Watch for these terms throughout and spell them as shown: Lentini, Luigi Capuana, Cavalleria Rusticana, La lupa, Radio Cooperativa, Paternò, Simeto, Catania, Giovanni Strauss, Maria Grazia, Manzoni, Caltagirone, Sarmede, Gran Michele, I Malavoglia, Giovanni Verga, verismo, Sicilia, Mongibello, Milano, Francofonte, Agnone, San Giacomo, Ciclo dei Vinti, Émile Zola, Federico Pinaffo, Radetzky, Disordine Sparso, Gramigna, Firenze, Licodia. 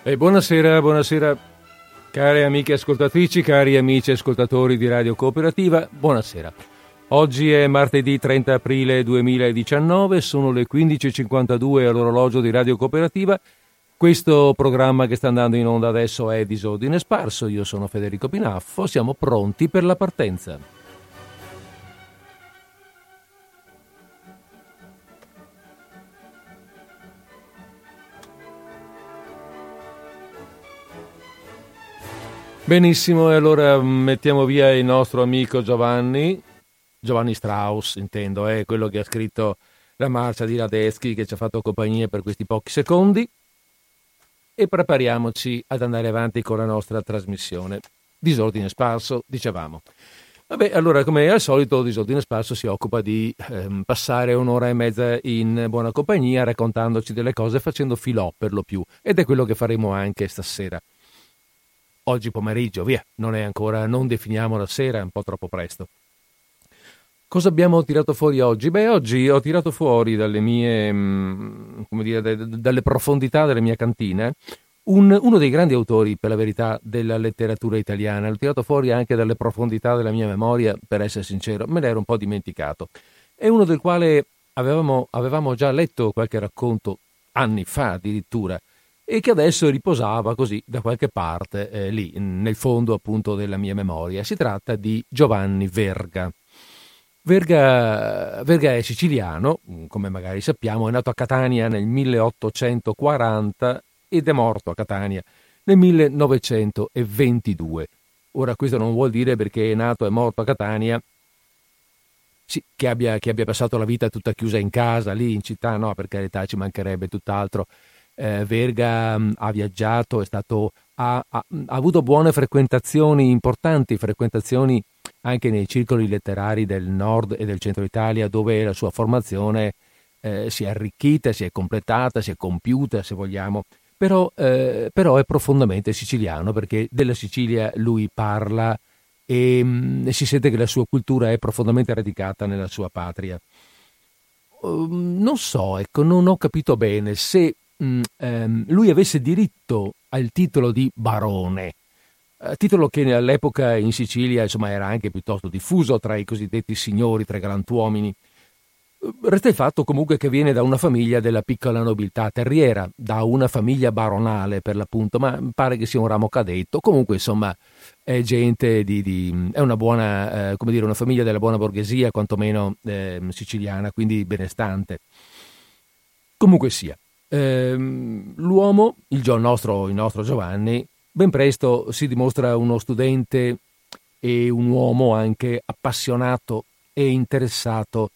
E buonasera, buonasera care amiche ascoltatrici, cari amici ascoltatori di Radio Cooperativa, buonasera. Oggi è martedì 30 aprile 2019, sono le 15.52 all'orologio di Radio Cooperativa. Questo programma che sta andando in onda adesso è Disordine Sparso, io sono Federico Pinaffo, siamo pronti per la partenza. Benissimo, e allora mettiamo via il nostro amico Giovanni Strauss, intendo, è quello che ha scritto la marcia di Radetzky, che ci ha fatto compagnia per questi pochi secondi, e prepariamoci ad andare avanti con la nostra trasmissione. Disordine Sparso, dicevamo. Vabbè, allora, come al solito, Disordine Sparso si occupa di passare un'ora e mezza in buona compagnia, raccontandoci delle cose, facendo filò per lo più, ed è quello che faremo anche stasera. Oggi pomeriggio, via, non definiamo la sera, è un po' troppo presto. Cosa abbiamo tirato fuori oggi? Beh, oggi ho tirato fuori dalle mie, dalle profondità della mia cantina, uno dei grandi autori, per la verità, della letteratura italiana. L'ho tirato fuori anche dalle profondità della mia memoria, per essere sincero, me l'ero un po' dimenticato. È uno del quale avevamo già letto qualche racconto, anni fa addirittura, e che adesso riposava così da qualche parte lì, nel fondo appunto della mia memoria. Si tratta di Giovanni Verga. Verga è siciliano, come magari sappiamo, è nato a Catania nel 1840 ed è morto a Catania nel 1922. Ora questo non vuol dire, perché è nato e morto a Catania, sì, che abbia passato la vita tutta chiusa in casa, lì in città, no, per carità, ci mancherebbe tutt'altro. Verga ha viaggiato, ha avuto buone frequentazioni, importanti frequentazioni anche nei circoli letterari del nord e del centro Italia, dove la sua formazione si è arricchita, si è completata, si è compiuta, se vogliamo, però è profondamente siciliano, perché della Sicilia lui parla e si sente che la sua cultura è profondamente radicata nella sua patria. Non ho capito bene se lui avesse diritto al titolo di barone, titolo che all'epoca in Sicilia insomma era anche piuttosto diffuso tra i cosiddetti signori, tra i galantuomini. Resta il fatto comunque che viene da una famiglia della piccola nobiltà terriera, da una famiglia baronale per l'appunto, ma pare che sia un ramo cadetto. Comunque insomma è gente è una buona, una famiglia della buona borghesia, quantomeno siciliana, quindi benestante. Comunque sia, l'uomo, il nostro Giovanni, ben presto si dimostra uno studente e un uomo anche appassionato e interessato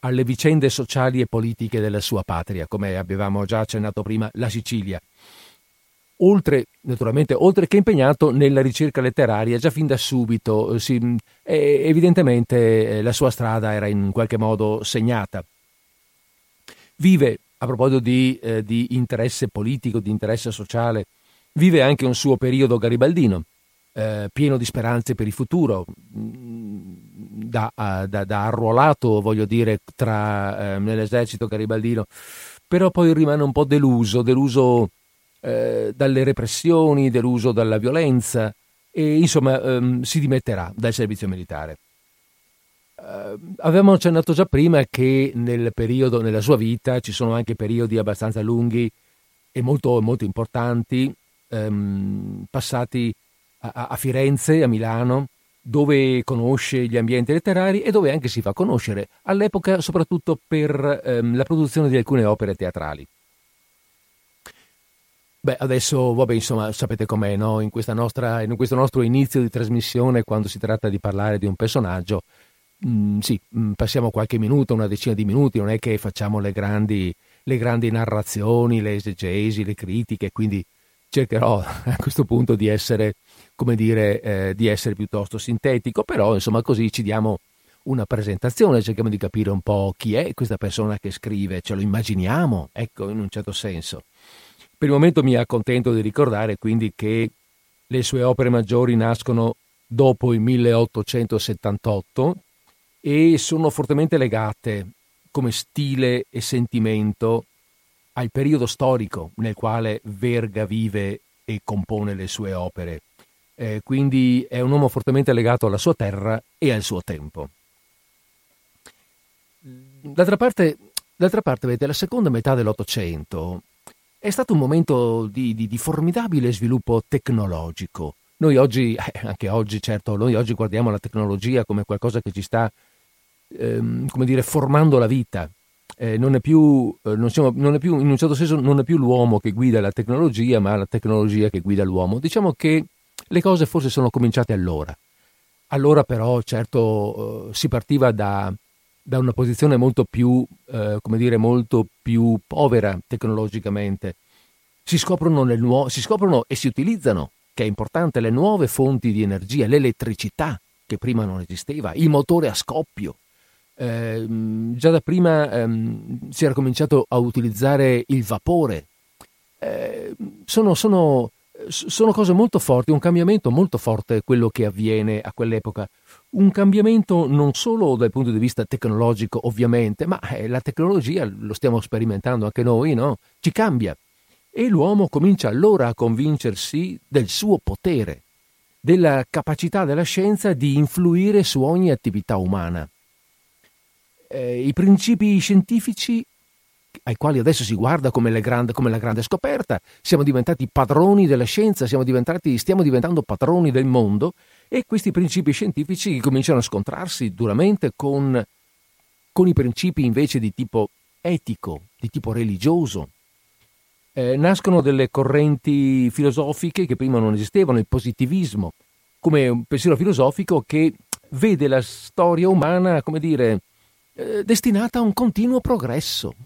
alle vicende sociali e politiche della sua patria, come avevamo già accennato prima, la Sicilia. Oltre che impegnato nella ricerca letteraria, già fin da subito, evidentemente la sua strada era in qualche modo segnata. Vive, a proposito di interesse politico, di interesse sociale, vive anche un suo periodo garibaldino, pieno di speranze per il futuro, da arruolato, nell'esercito garibaldino, però poi rimane un po' deluso dalle repressioni, deluso dalla violenza, e insomma si dimetterà dal servizio militare. Avevamo accennato già prima che nella sua vita ci sono anche periodi abbastanza lunghi e molto, molto importanti, passati a Firenze, a Milano, dove conosce gli ambienti letterari e dove anche si fa conoscere, all'epoca soprattutto per la produzione di alcune opere teatrali. Beh, adesso, sapete com'è, no? In questo nostro inizio di trasmissione, quando si tratta di parlare di un personaggio, sì, passiamo qualche minuto, una decina di minuti, non è che facciamo le grandi narrazioni, le esegesi, le critiche, quindi cercherò a questo punto di essere, piuttosto sintetico, però insomma così ci diamo una presentazione, cerchiamo di capire un po' chi è questa persona che scrive, ce lo immaginiamo, ecco, in un certo senso. Per il momento mi accontento di ricordare quindi che le sue opere maggiori nascono dopo il 1878, e sono fortemente legate come stile e sentimento al periodo storico nel quale Verga vive e compone le sue opere. Quindi è un uomo fortemente legato alla sua terra e al suo tempo. D'altra parte, vedete, la seconda metà dell'Ottocento è stato un momento di formidabile sviluppo tecnologico. Noi oggi, anche oggi certo, noi oggi guardiamo la tecnologia come qualcosa che ci sta, formando la vita. Non è più, in un certo senso, non è più l'uomo che guida la tecnologia, ma la tecnologia che guida l'uomo. Diciamo che le cose forse sono cominciate allora. Allora però, certo, si partiva da una posizione molto più povera tecnologicamente. Si scoprono e si utilizzano, che è importante, le nuove fonti di energia, l'elettricità che prima non esisteva, il motore a scoppio. Già da prima si era cominciato a utilizzare il vapore. Sono cose molto forti, un cambiamento molto forte quello che avviene a quell'epoca. Un cambiamento non solo dal punto di vista tecnologico, ovviamente, ma la tecnologia, lo stiamo sperimentando anche noi, no? Ci cambia. E l'uomo comincia allora a convincersi del suo potere, della capacità della scienza di influire su ogni attività umana. I principi scientifici ai quali adesso si guarda come la grande scoperta, siamo diventati padroni della scienza, stiamo diventando padroni del mondo, e questi principi scientifici cominciano a scontrarsi duramente con i principi invece di tipo etico, di tipo religioso. Nascono delle correnti filosofiche che prima non esistevano, il positivismo, come un pensiero filosofico che vede la storia umana, destinata a un continuo progresso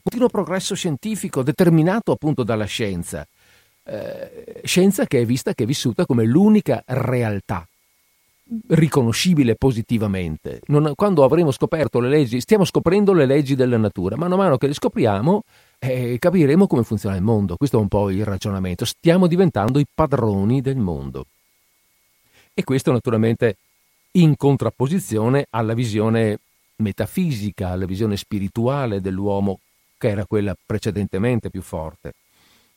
scientifico determinato appunto dalla scienza. Scienza che è vissuta come l'unica realtà riconoscibile positivamente. Quando avremo scoperto le leggi, stiamo scoprendo le leggi della natura, man mano che le scopriamo capiremo come funziona il mondo. Questo è un po' il ragionamento. Stiamo diventando i padroni del mondo. E questo naturalmente in contrapposizione alla visione metafisica, alla visione spirituale dell'uomo, che era quella precedentemente più forte.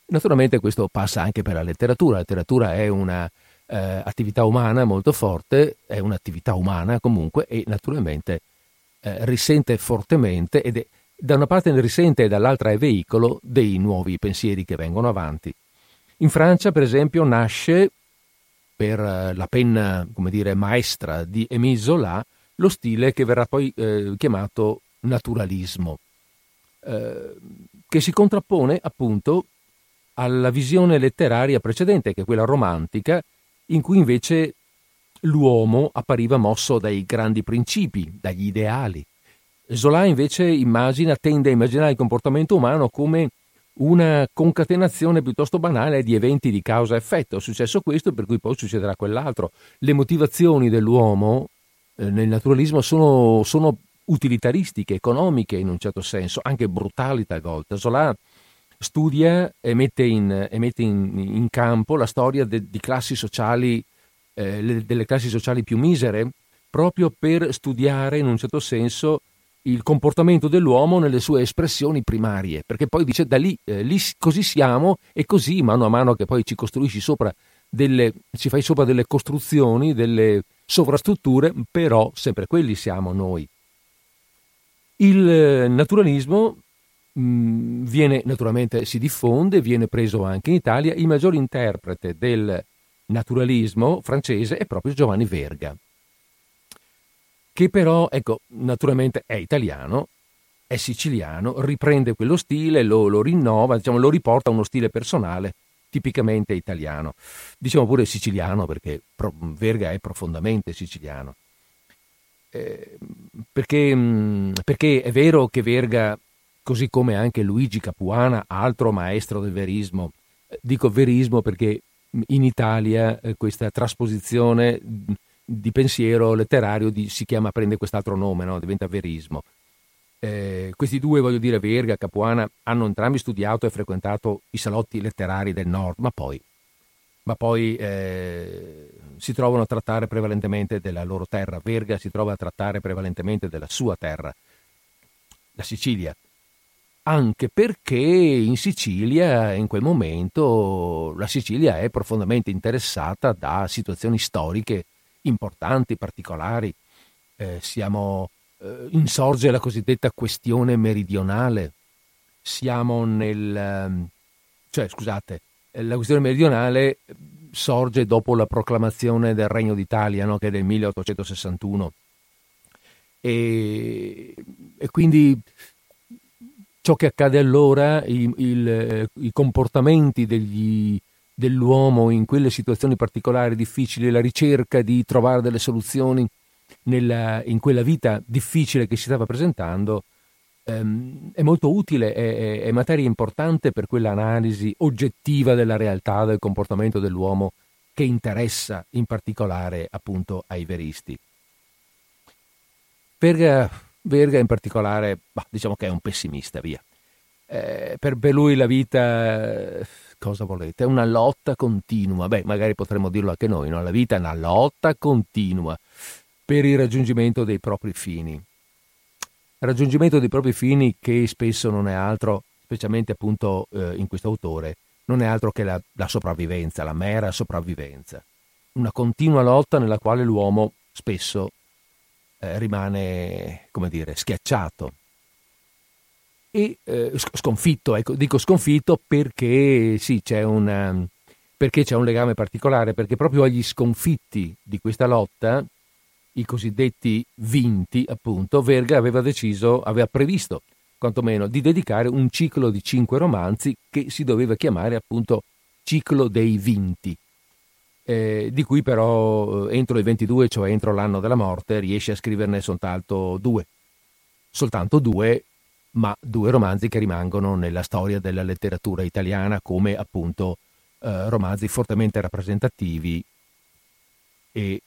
Naturalmente questo passa anche per la letteratura. La letteratura è una attività umana molto forte, è un'attività umana comunque, e naturalmente risente fortemente, ed è, da una parte ne risente e dall'altra è veicolo dei nuovi pensieri che vengono avanti. In Francia, per esempio, nasce per la penna maestra di Émile Zola lo stile che verrà poi chiamato naturalismo, che si contrappone appunto alla visione letteraria precedente, che è quella romantica, in cui invece l'uomo appariva mosso dai grandi principi, dagli ideali. Zola invece tende a immaginare il comportamento umano come una concatenazione piuttosto banale di eventi di causa-effetto. È successo questo, per cui poi succederà quell'altro. Le motivazioni dell'uomo nel naturalismo sono utilitaristiche, economiche in un certo senso, anche brutali talvolta. Zola studia e mette in campo la storia di classi sociali, delle classi sociali più misere, proprio per studiare in un certo senso il comportamento dell'uomo nelle sue espressioni primarie, perché poi dice da lì così siamo, e così mano a mano che poi ci fai sopra delle costruzioni, delle sovrastrutture, però sempre quelli siamo noi. Il naturalismo si diffonde, viene preso anche in Italia. Il maggior interprete del naturalismo francese è proprio Giovanni Verga, che però, naturalmente è italiano, è siciliano, riprende quello stile, lo rinnova, lo riporta a uno stile personale tipicamente italiano, diciamo pure siciliano, perché Verga è profondamente siciliano, perché è vero che Verga, così come anche Luigi Capuana, altro maestro del verismo, dico verismo perché in Italia questa trasposizione di pensiero letterario prende quest'altro nome, no? Diventa verismo. Questi due, Verga, Capuana, hanno entrambi studiato e frequentato i salotti letterari del nord, ma poi si trovano a trattare prevalentemente della loro terra. Verga si trova a trattare prevalentemente della sua terra, la Sicilia. anche perché in Sicilia, in quel momento, la Sicilia è profondamente interessata da situazioni storiche importanti, particolari. Insorge la cosiddetta questione meridionale. La questione meridionale sorge dopo la proclamazione del Regno d'Italia, no? Che è del 1861. E quindi ciò che accade allora, i comportamenti dell'uomo in quelle situazioni particolari, difficili, la ricerca di trovare delle soluzioni in quella vita difficile che si stava presentando, è molto utile, è materia importante per quell'analisi oggettiva della realtà, del comportamento dell'uomo, che interessa in particolare appunto ai veristi. Verga in particolare, diciamo che è un pessimista, via. Per lui la vita, cosa volete, è una lotta continua. Magari potremmo dirlo anche noi, no? La vita è una lotta continua per il raggiungimento dei propri fini. Raggiungimento dei propri fini che spesso non è altro, specialmente appunto in questo autore, non è altro che la sopravvivenza, la mera sopravvivenza. Una continua lotta nella quale l'uomo spesso rimane, come dire, schiacciato e sconfitto. Ecco, dico sconfitto perché perché c'è un legame particolare, perché proprio agli sconfitti di questa lotta, i cosiddetti vinti, appunto, Verga aveva previsto, quantomeno, di dedicare un ciclo di 5 romanzi che si doveva chiamare appunto Ciclo dei Vinti, di cui però entro i 22, cioè entro l'anno della morte, riesce a scriverne soltanto due, ma due romanzi che rimangono nella storia della letteratura italiana come appunto romanzi fortemente rappresentativi e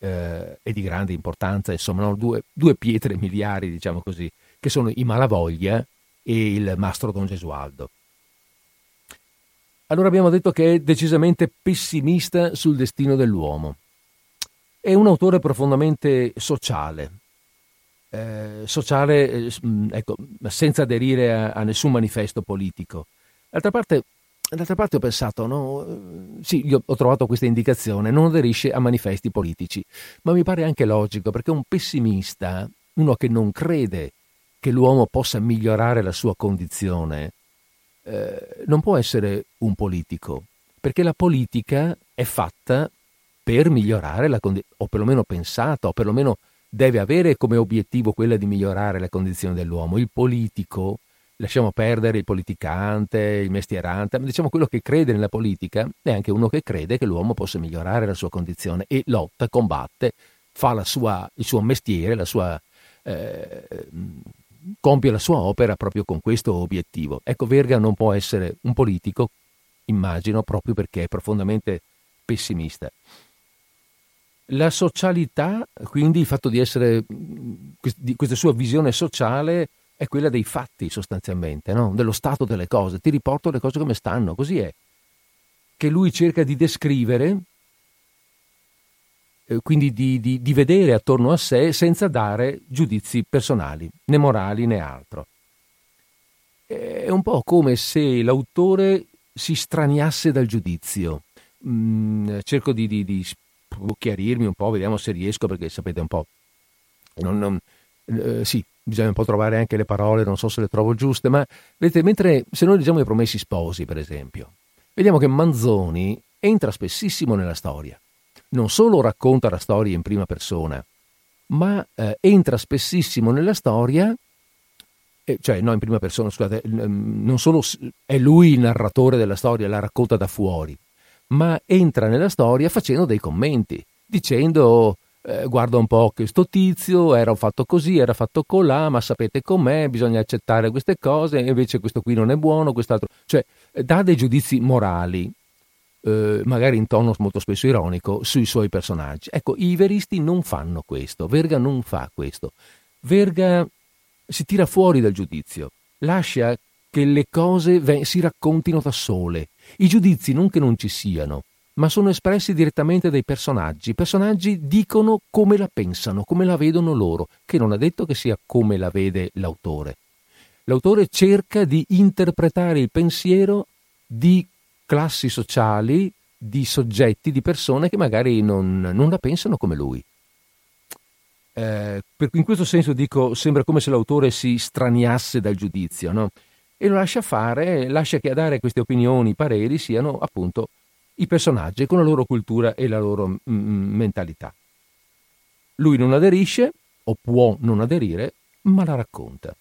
di grande importanza, insomma, no? Due pietre miliari, diciamo così, che sono I Malavoglia e il Mastro Don Gesualdo. Allora abbiamo detto che è decisamente pessimista sul destino dell'uomo. È un autore profondamente sociale, senza aderire a nessun manifesto politico. D'altra parte ho pensato, no? Sì, io ho trovato questa indicazione, non aderisce a manifesti politici, ma mi pare anche logico, perché un pessimista, uno che non crede che l'uomo possa migliorare la sua condizione, non può essere un politico, perché la politica è fatta per migliorare la condizione, o perlomeno pensata, o perlomeno deve avere come obiettivo quella di migliorare la condizione dell'uomo. Il politico, lasciamo perdere il politicante, il mestierante, diciamo quello che crede nella politica è anche uno che crede che l'uomo possa migliorare la sua condizione e lotta, combatte, fa il suo mestiere, compie la sua opera proprio con questo obiettivo. Ecco, Verga non può essere un politico, immagino, proprio perché è profondamente pessimista. La socialità, quindi il fatto di essere, di questa sua visione sociale, è quella dei fatti sostanzialmente, no? Dello stato delle cose, ti riporto le cose come stanno, così è, che lui cerca di descrivere, quindi di vedere attorno a sé senza dare giudizi personali, né morali né altro. È un po' come se l'autore si straniasse dal giudizio. Cerco di chiarirmi un po', vediamo se riesco, perché sapete un po', sì, bisogna un po' trovare anche le parole, non so se le trovo giuste, ma vedete, mentre se noi leggiamo i Promessi Sposi, per esempio, vediamo che Manzoni entra spessissimo nella storia. Non solo racconta la storia in prima persona, ma entra spessissimo nella storia, non solo è lui il narratore della storia, la racconta da fuori, ma entra nella storia facendo dei commenti, dicendo... guarda un po' che sto tizio era fatto così, era fatto colà, ma sapete com'è, bisogna accettare queste cose, invece questo qui non è buono, quest'altro, cioè dà dei giudizi morali, magari in tono molto spesso ironico, sui suoi personaggi. Ecco, i veristi non fanno questo, Verga non fa questo. Verga si tira fuori dal giudizio, lascia che le cose si raccontino da sole. I giudizi non che non ci siano, ma sono espressi direttamente dai personaggi. I personaggi dicono come la pensano, come la vedono loro, che non è detto che sia come la vede l'autore. L'autore cerca di interpretare il pensiero di classi sociali, di soggetti, di persone che magari non la pensano come lui. In questo senso dico, sembra come se l'autore si straniasse dal giudizio, no? E lo lascia fare, lascia che a dare queste opinioni, pareri, siano appunto i personaggi con la loro cultura e la loro mentalità. Lui non aderisce, o può non aderire, ma la racconta.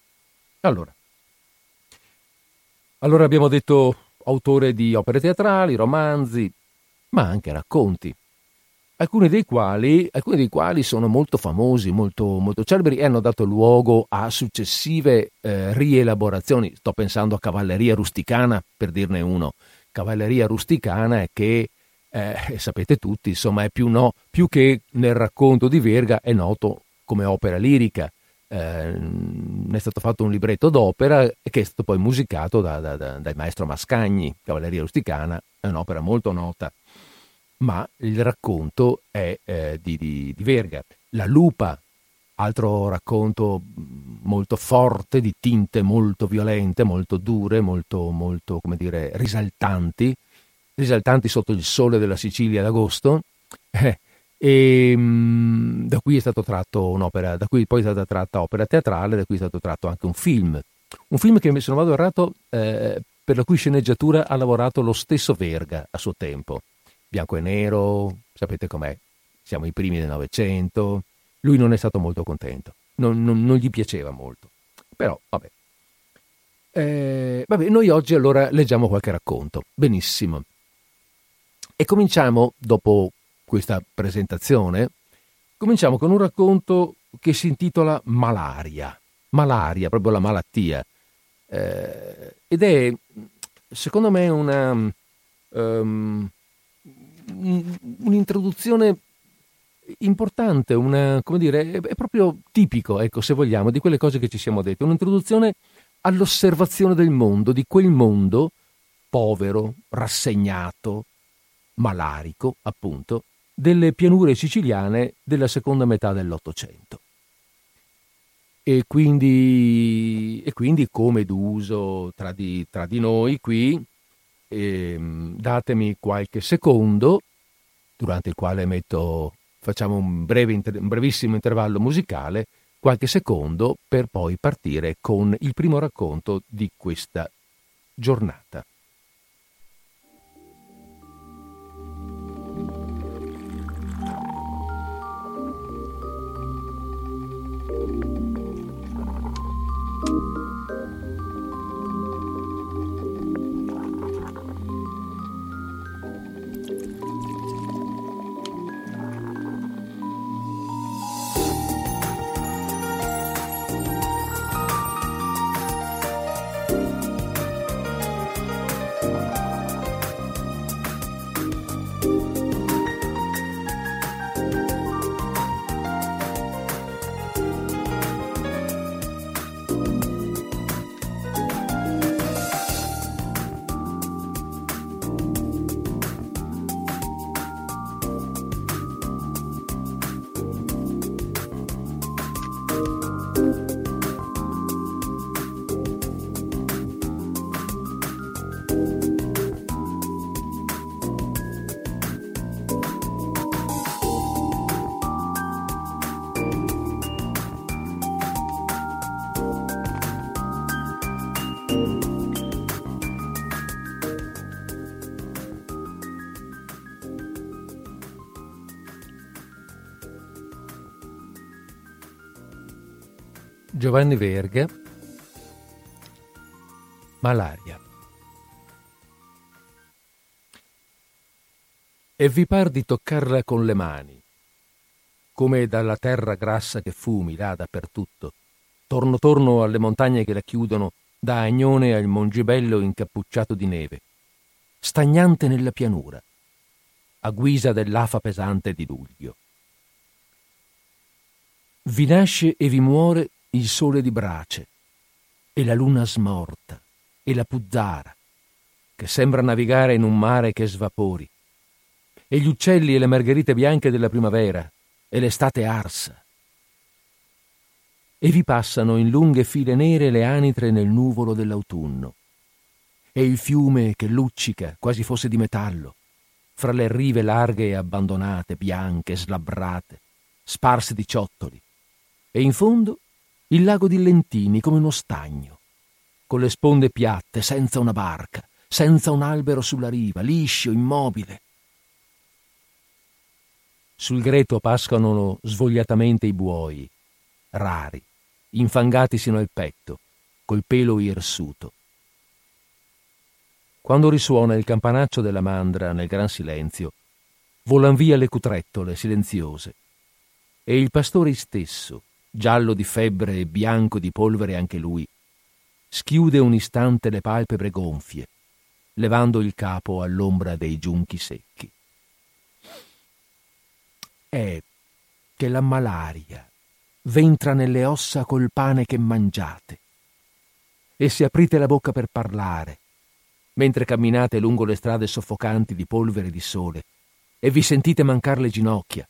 Allora abbiamo detto autore di opere teatrali, romanzi, ma anche racconti, alcuni dei quali sono molto famosi, molto celebri, e hanno dato luogo a successive rielaborazioni. Sto pensando a Cavalleria Rusticana, per dirne uno. Cavalleria Rusticana, che sapete tutti, insomma, più che nel racconto di Verga, è noto come opera lirica. Ne è stato fatto un libretto d'opera che è stato poi musicato dal maestro Mascagni. Cavalleria Rusticana è un'opera molto nota, ma il racconto è di Verga. La lupa, altro racconto molto forte, di tinte molto violente, molto dure, molto come dire, risaltanti sotto il sole della Sicilia d'agosto. E da qui è stato tratto un'opera, da cui poi è stata tratta opera teatrale, da cui è stato tratto anche un film che, se non vado errato, per la cui sceneggiatura ha lavorato lo stesso Verga a suo tempo. Bianco e nero, sapete com'è, siamo i primi del Novecento. Lui non è stato molto contento, non gli piaceva molto, però vabbè. Noi oggi allora leggiamo qualche racconto, benissimo, e cominciamo, dopo questa presentazione, con un racconto che si intitola Malaria, proprio la malattia, ed è, secondo me, un'introduzione importante, è proprio tipico, ecco, se vogliamo, di quelle cose che ci siamo dette, un'introduzione all'osservazione del mondo, di quel mondo povero, rassegnato, malarico, appunto, delle pianure siciliane della seconda metà dell'Ottocento. E quindi, come d'uso tra di noi qui, datemi qualche secondo durante il quale facciamo un brevissimo intervallo musicale, qualche secondo, per poi partire con il primo racconto di questa giornata. Giovanni Verga, Malaria. E vi par di toccarla con le mani, come dalla terra grassa che fumi là dappertutto, torno alle montagne che la chiudono, da Agnone al Mongibello incappucciato di neve, stagnante nella pianura, a guisa dell'afa pesante di luglio. Vi nasce e vi muore il sole di brace, e la luna smorta, e la puzzara, che sembra navigare in un mare che svapori, e gli uccelli e le margherite bianche della primavera, e l'estate arsa. e vi passano in lunghe file nere le anitre nel nuvolo dell'autunno. E il fiume che luccica, quasi fosse di metallo, fra le rive larghe e abbandonate, bianche, slabbrate, sparse di ciottoli, e in fondo il lago di Lentini come uno stagno, con le sponde piatte, senza una barca, senza un albero sulla riva, liscio, immobile. Sul greto pascano svogliatamente i buoi, rari, infangati sino al petto, col pelo irsuto. Quando risuona il campanaccio della mandra nel gran silenzio, volan via le cutrettole silenziose, e il pastore stesso, giallo di febbre e bianco di polvere anche lui, schiude un istante le palpebre gonfie, levando il capo all'ombra dei giunchi secchi. È che la malaria v'entra nelle ossa col pane che mangiate, e se aprite la bocca per parlare, mentre camminate lungo le strade soffocanti di polvere e di sole, e vi sentite mancar le ginocchia,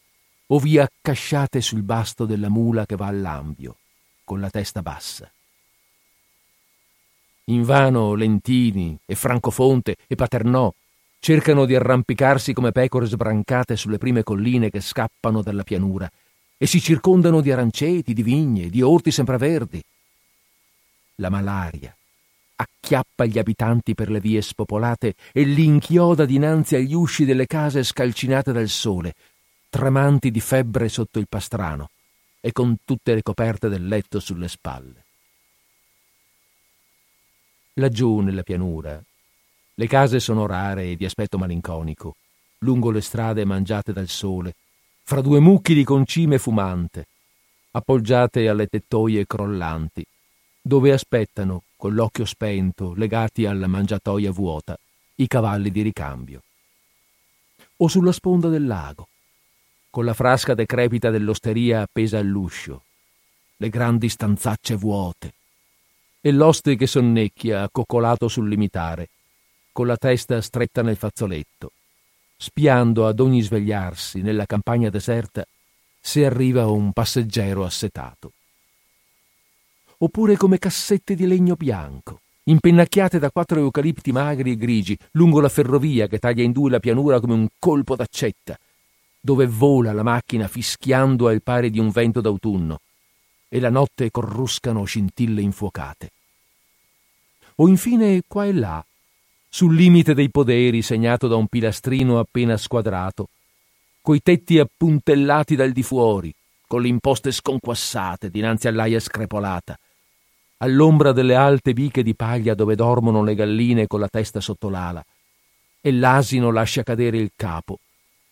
o vi accasciate sul basto della mula che va all'ambio, con la testa bassa. Invano Lentini e Francofonte e Paternò cercano di arrampicarsi come pecore sbrancate sulle prime colline che scappano dalla pianura e si circondano di aranceti, di vigne, di orti sempreverdi. La malaria acchiappa gli abitanti per le vie spopolate e li inchioda dinanzi agli usci delle case scalcinate dal sole, tremanti di febbre sotto il pastrano e con tutte le coperte del letto sulle spalle. Laggiù nella pianura le case sono rare e di aspetto malinconico, lungo le strade mangiate dal sole, fra due mucchi di concime fumante, appoggiate alle tettoie crollanti, dove aspettano, con l'occhio spento, legati alla mangiatoia vuota, i cavalli di ricambio. O sulla sponda del lago, con la frasca decrepita dell'osteria appesa all'uscio, le grandi stanzacce vuote e l'oste che sonnecchia accoccolato sul limitare, con la testa stretta nel fazzoletto, spiando ad ogni svegliarsi nella campagna deserta se arriva un passeggero assetato. Oppure come cassette di legno bianco, impennacchiate da quattro eucalipti magri e grigi, lungo la ferrovia che taglia in due la pianura come un colpo d'accetta, dove vola la macchina fischiando al pari di un vento d'autunno e la notte corruscano scintille infuocate. O infine qua e là, sul limite dei poderi segnato da un pilastrino appena squadrato, coi tetti appuntellati dal di fuori, con le imposte sconquassate dinanzi all'aia screpolata, all'ombra delle alte biche di paglia dove dormono le galline con la testa sotto l'ala, e l'asino lascia cadere il capo,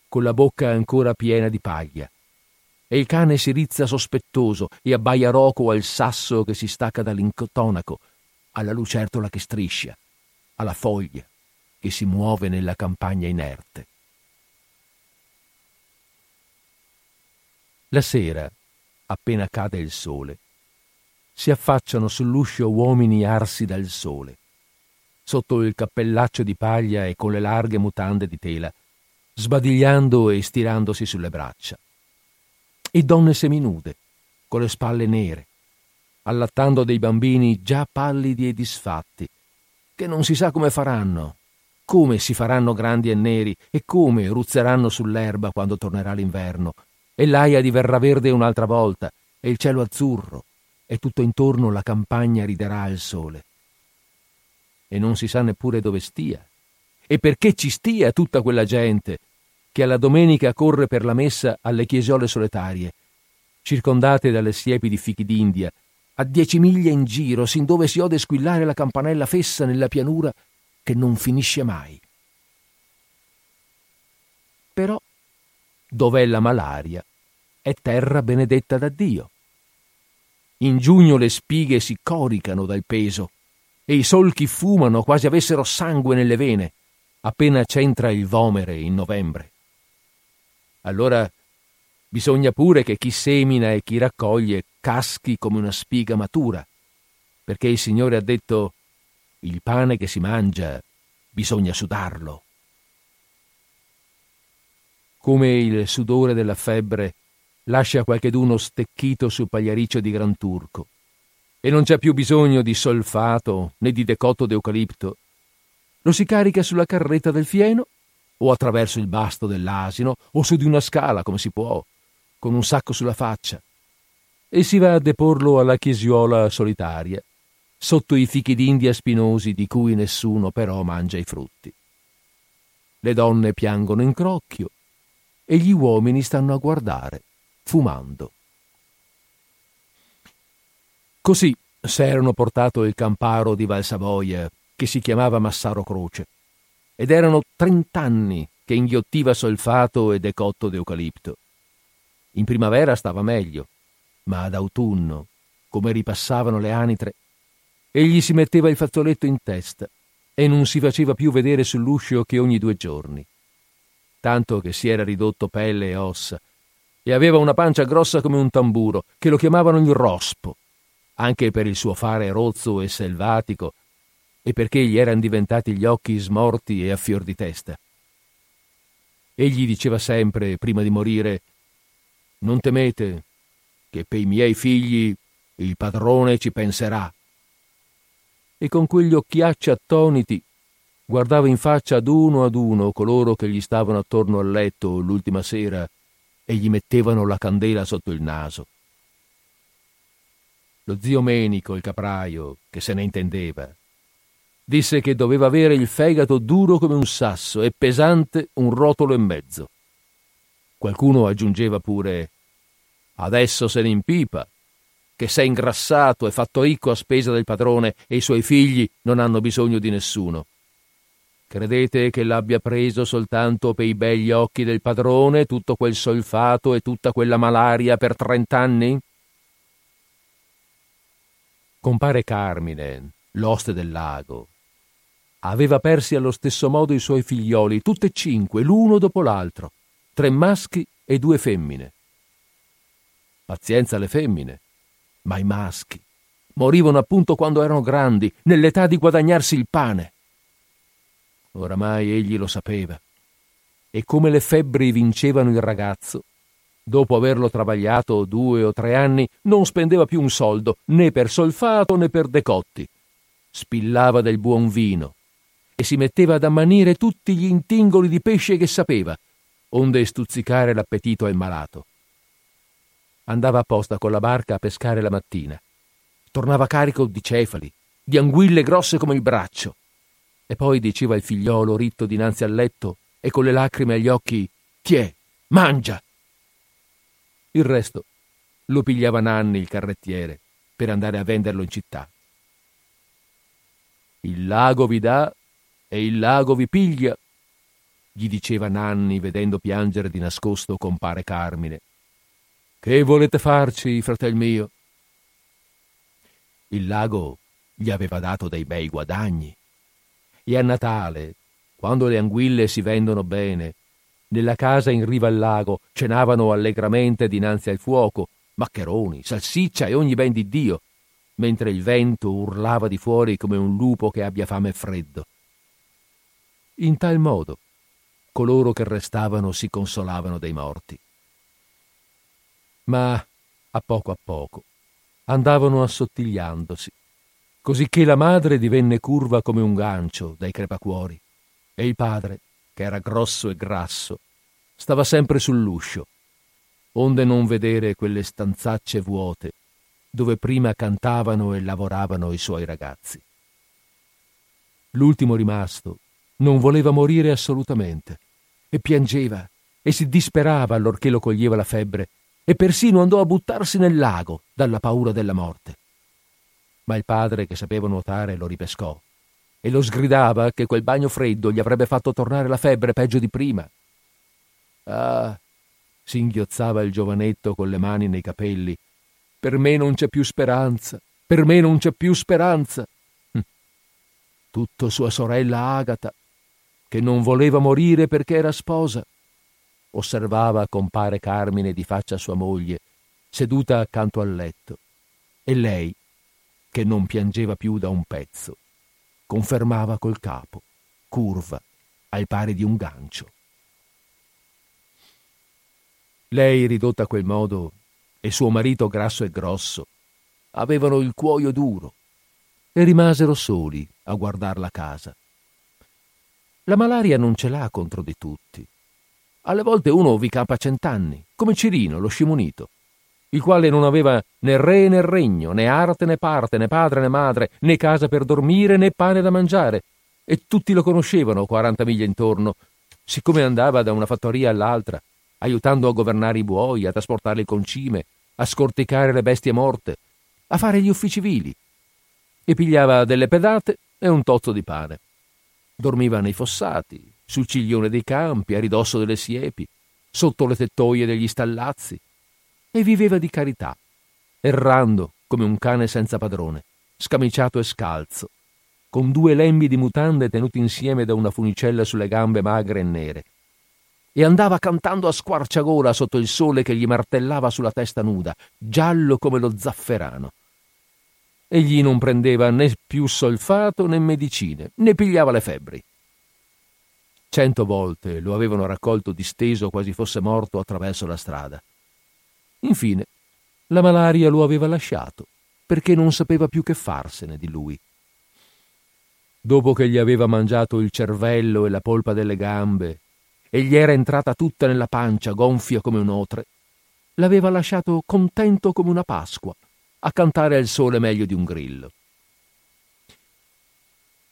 con la bocca ancora piena di paglia, e il cane si rizza sospettoso e abbaia roco al sasso che si stacca dall'intonaco, alla lucertola che striscia, alla foglia che si muove nella campagna inerte. La sera, appena cade il sole, si affacciano sull'uscio uomini arsi dal sole, sotto il cappellaccio di paglia e con le larghe mutande di tela, sbadigliando e stirandosi sulle braccia, e donne seminude, con le spalle nere, allattando dei bambini già pallidi e disfatti, che non si sa come faranno, come si faranno grandi e neri e come ruzzeranno sull'erba quando tornerà l'inverno, e l'aia diverrà verde un'altra volta, e il cielo azzurro, e tutto intorno la campagna riderà al sole. E non si sa neppure dove stia, e perché ci stia tutta quella gente che alla domenica corre per la messa alle chiesole solitarie, circondate dalle siepi di fichi d'India, a 10 miglia in giro, sin dove si ode squillare la campanella fessa nella pianura che non finisce mai. Però, dov'è la malaria, è terra benedetta da Dio. In giugno le spighe si coricano dal peso e i solchi fumano quasi avessero sangue nelle vene, appena c'entra il vomere in novembre. Allora bisogna pure che chi semina e chi raccoglie caschi come una spiga matura, perché il Signore ha detto: il pane che si mangia bisogna sudarlo. Come il sudore della febbre lascia qualcheduno stecchito sul pagliariccio di Gran Turco. E non c'è più bisogno di solfato né di decotto d'eucalipto. Lo si carica sulla carretta del fieno o attraverso il basto dell'asino o su di una scala, come si può, con un sacco sulla faccia. E si va a deporlo alla chiesiola solitaria, sotto i fichi d'India spinosi di cui nessuno però mangia i frutti. Le donne piangono in crocchio e gli uomini stanno a guardare, fumando. Così s'erano portato il camparo di Valsavoia, che si chiamava Massaro Croce, ed erano 30 anni che inghiottiva solfato e decotto d'eucalipto. In primavera stava meglio, ma ad autunno, come ripassavano le anitre, egli si metteva il fazzoletto in testa e non si faceva più vedere sull'uscio che ogni 2 giorni, tanto che si era ridotto pelle e ossa e aveva una pancia grossa come un tamburo, che lo chiamavano il rospo, anche per il suo fare rozzo e selvatico e perché gli eran diventati gli occhi smorti e a fior di testa. Egli diceva sempre, prima di morire: «Non temete, che pei miei figli il padrone ci penserà». E con quegli occhiacci attoniti guardava in faccia ad uno coloro che gli stavano attorno al letto l'ultima sera e gli mettevano la candela sotto il naso. Lo zio Menico, il capraio, che se ne intendeva, disse che doveva avere il fegato duro come un sasso e pesante un rotolo e mezzo. Qualcuno aggiungeva pure: «Adesso se ne impipa, che s'è ingrassato e fatto ricco a spesa del padrone e i suoi figli non hanno bisogno di nessuno. Credete che l'abbia preso soltanto per i begli occhi del padrone tutto quel solfato e tutta quella malaria per 30 anni?» Compare Carmine, l'oste del lago, aveva persi allo stesso modo i suoi figlioli, tutti e 5, l'uno dopo l'altro, 3 maschi e 2 femmine. Pazienza alle femmine, ma i maschi morivano appunto quando erano grandi, nell'età di guadagnarsi il pane. Oramai egli lo sapeva, e come le febbri vincevano il ragazzo, dopo averlo travagliato 2 o 3 anni, non spendeva più un soldo, né per solfato né per decotti. Spillava del buon vino e si metteva ad ammanire tutti gli intingoli di pesce che sapeva, onde stuzzicare l'appetito al malato. Andava apposta con la barca a pescare la mattina. Tornava carico di cefali, di anguille grosse come il braccio. E poi diceva il figliolo ritto dinanzi al letto e con le lacrime agli occhi: «Tiè, mangia!» Il resto lo pigliava Nanni, il carrettiere, per andare a venderlo in città. «Il lago vi dà e il lago vi piglia», gli diceva Nanni, vedendo piangere di nascosto compare Carmine. «Che volete farci, fratel mio?» Il lago gli aveva dato dei bei guadagni, e a Natale, quando le anguille si vendono bene, nella casa in riva al lago cenavano allegramente dinanzi al fuoco maccheroni, salsiccia e ogni ben di Dio, mentre il vento urlava di fuori come un lupo che abbia fame e freddo. In tal modo coloro che restavano si consolavano dei morti. Ma a poco andavano assottigliandosi, cosicché la madre divenne curva come un gancio dai crepacuori e il padre, che era grosso e grasso, stava sempre sull'uscio, onde non vedere quelle stanzacce vuote dove prima cantavano e lavoravano i suoi ragazzi. L'ultimo rimasto non voleva morire assolutamente e piangeva e si disperava allorché lo coglieva la febbre e persino andò a buttarsi nel lago dalla paura della morte. Ma il padre, che sapeva nuotare, lo ripescò e lo sgridava che quel bagno freddo gli avrebbe fatto tornare la febbre peggio di prima. «Ah», singhiozzava il giovanetto con le mani nei capelli, «per me non c'è più speranza, per me non c'è più speranza». Tutto sua sorella Agata, che non voleva morire perché era sposa, osservava compare Carmine di faccia a sua moglie, seduta accanto al letto, e lei, che non piangeva più da un pezzo, confermava col capo, curva, al pari di un gancio. Lei ridotta a quel modo e suo marito grasso e grosso avevano il cuoio duro e rimasero soli a guardar la casa. La malaria non ce l'ha contro di tutti. Alle volte uno vi campa 100 anni, come Cirino lo scimunito, il quale non aveva né re né regno, né arte né parte, né padre né madre, né casa per dormire né pane da mangiare, e tutti lo conoscevano 40 miglia intorno, siccome andava da una fattoria all'altra, aiutando a governare i buoi, a trasportare le concime, a scorticare le bestie morte, a fare gli uffici vili, e pigliava delle pedate e un tozzo di pane. Dormiva nei fossati, sul ciglione dei campi, a ridosso delle siepi, sotto le tettoie degli stallazzi, e viveva di carità, errando come un cane senza padrone, scamiciato e scalzo, con 2 lembi di mutande tenuti insieme da una funicella sulle gambe magre e nere, e andava cantando a squarciagola sotto il sole che gli martellava sulla testa nuda, giallo come lo zafferano. Egli non prendeva né più solfato né medicine, né pigliava le febbri. 100 volte lo avevano raccolto disteso quasi fosse morto attraverso la strada. Infine, la malaria lo aveva lasciato perché non sapeva più che farsene di lui. Dopo che gli aveva mangiato il cervello e la polpa delle gambe e gli era entrata tutta nella pancia, gonfia come un'otre, l'aveva lasciato contento come una Pasqua, a cantare al sole meglio di un grillo.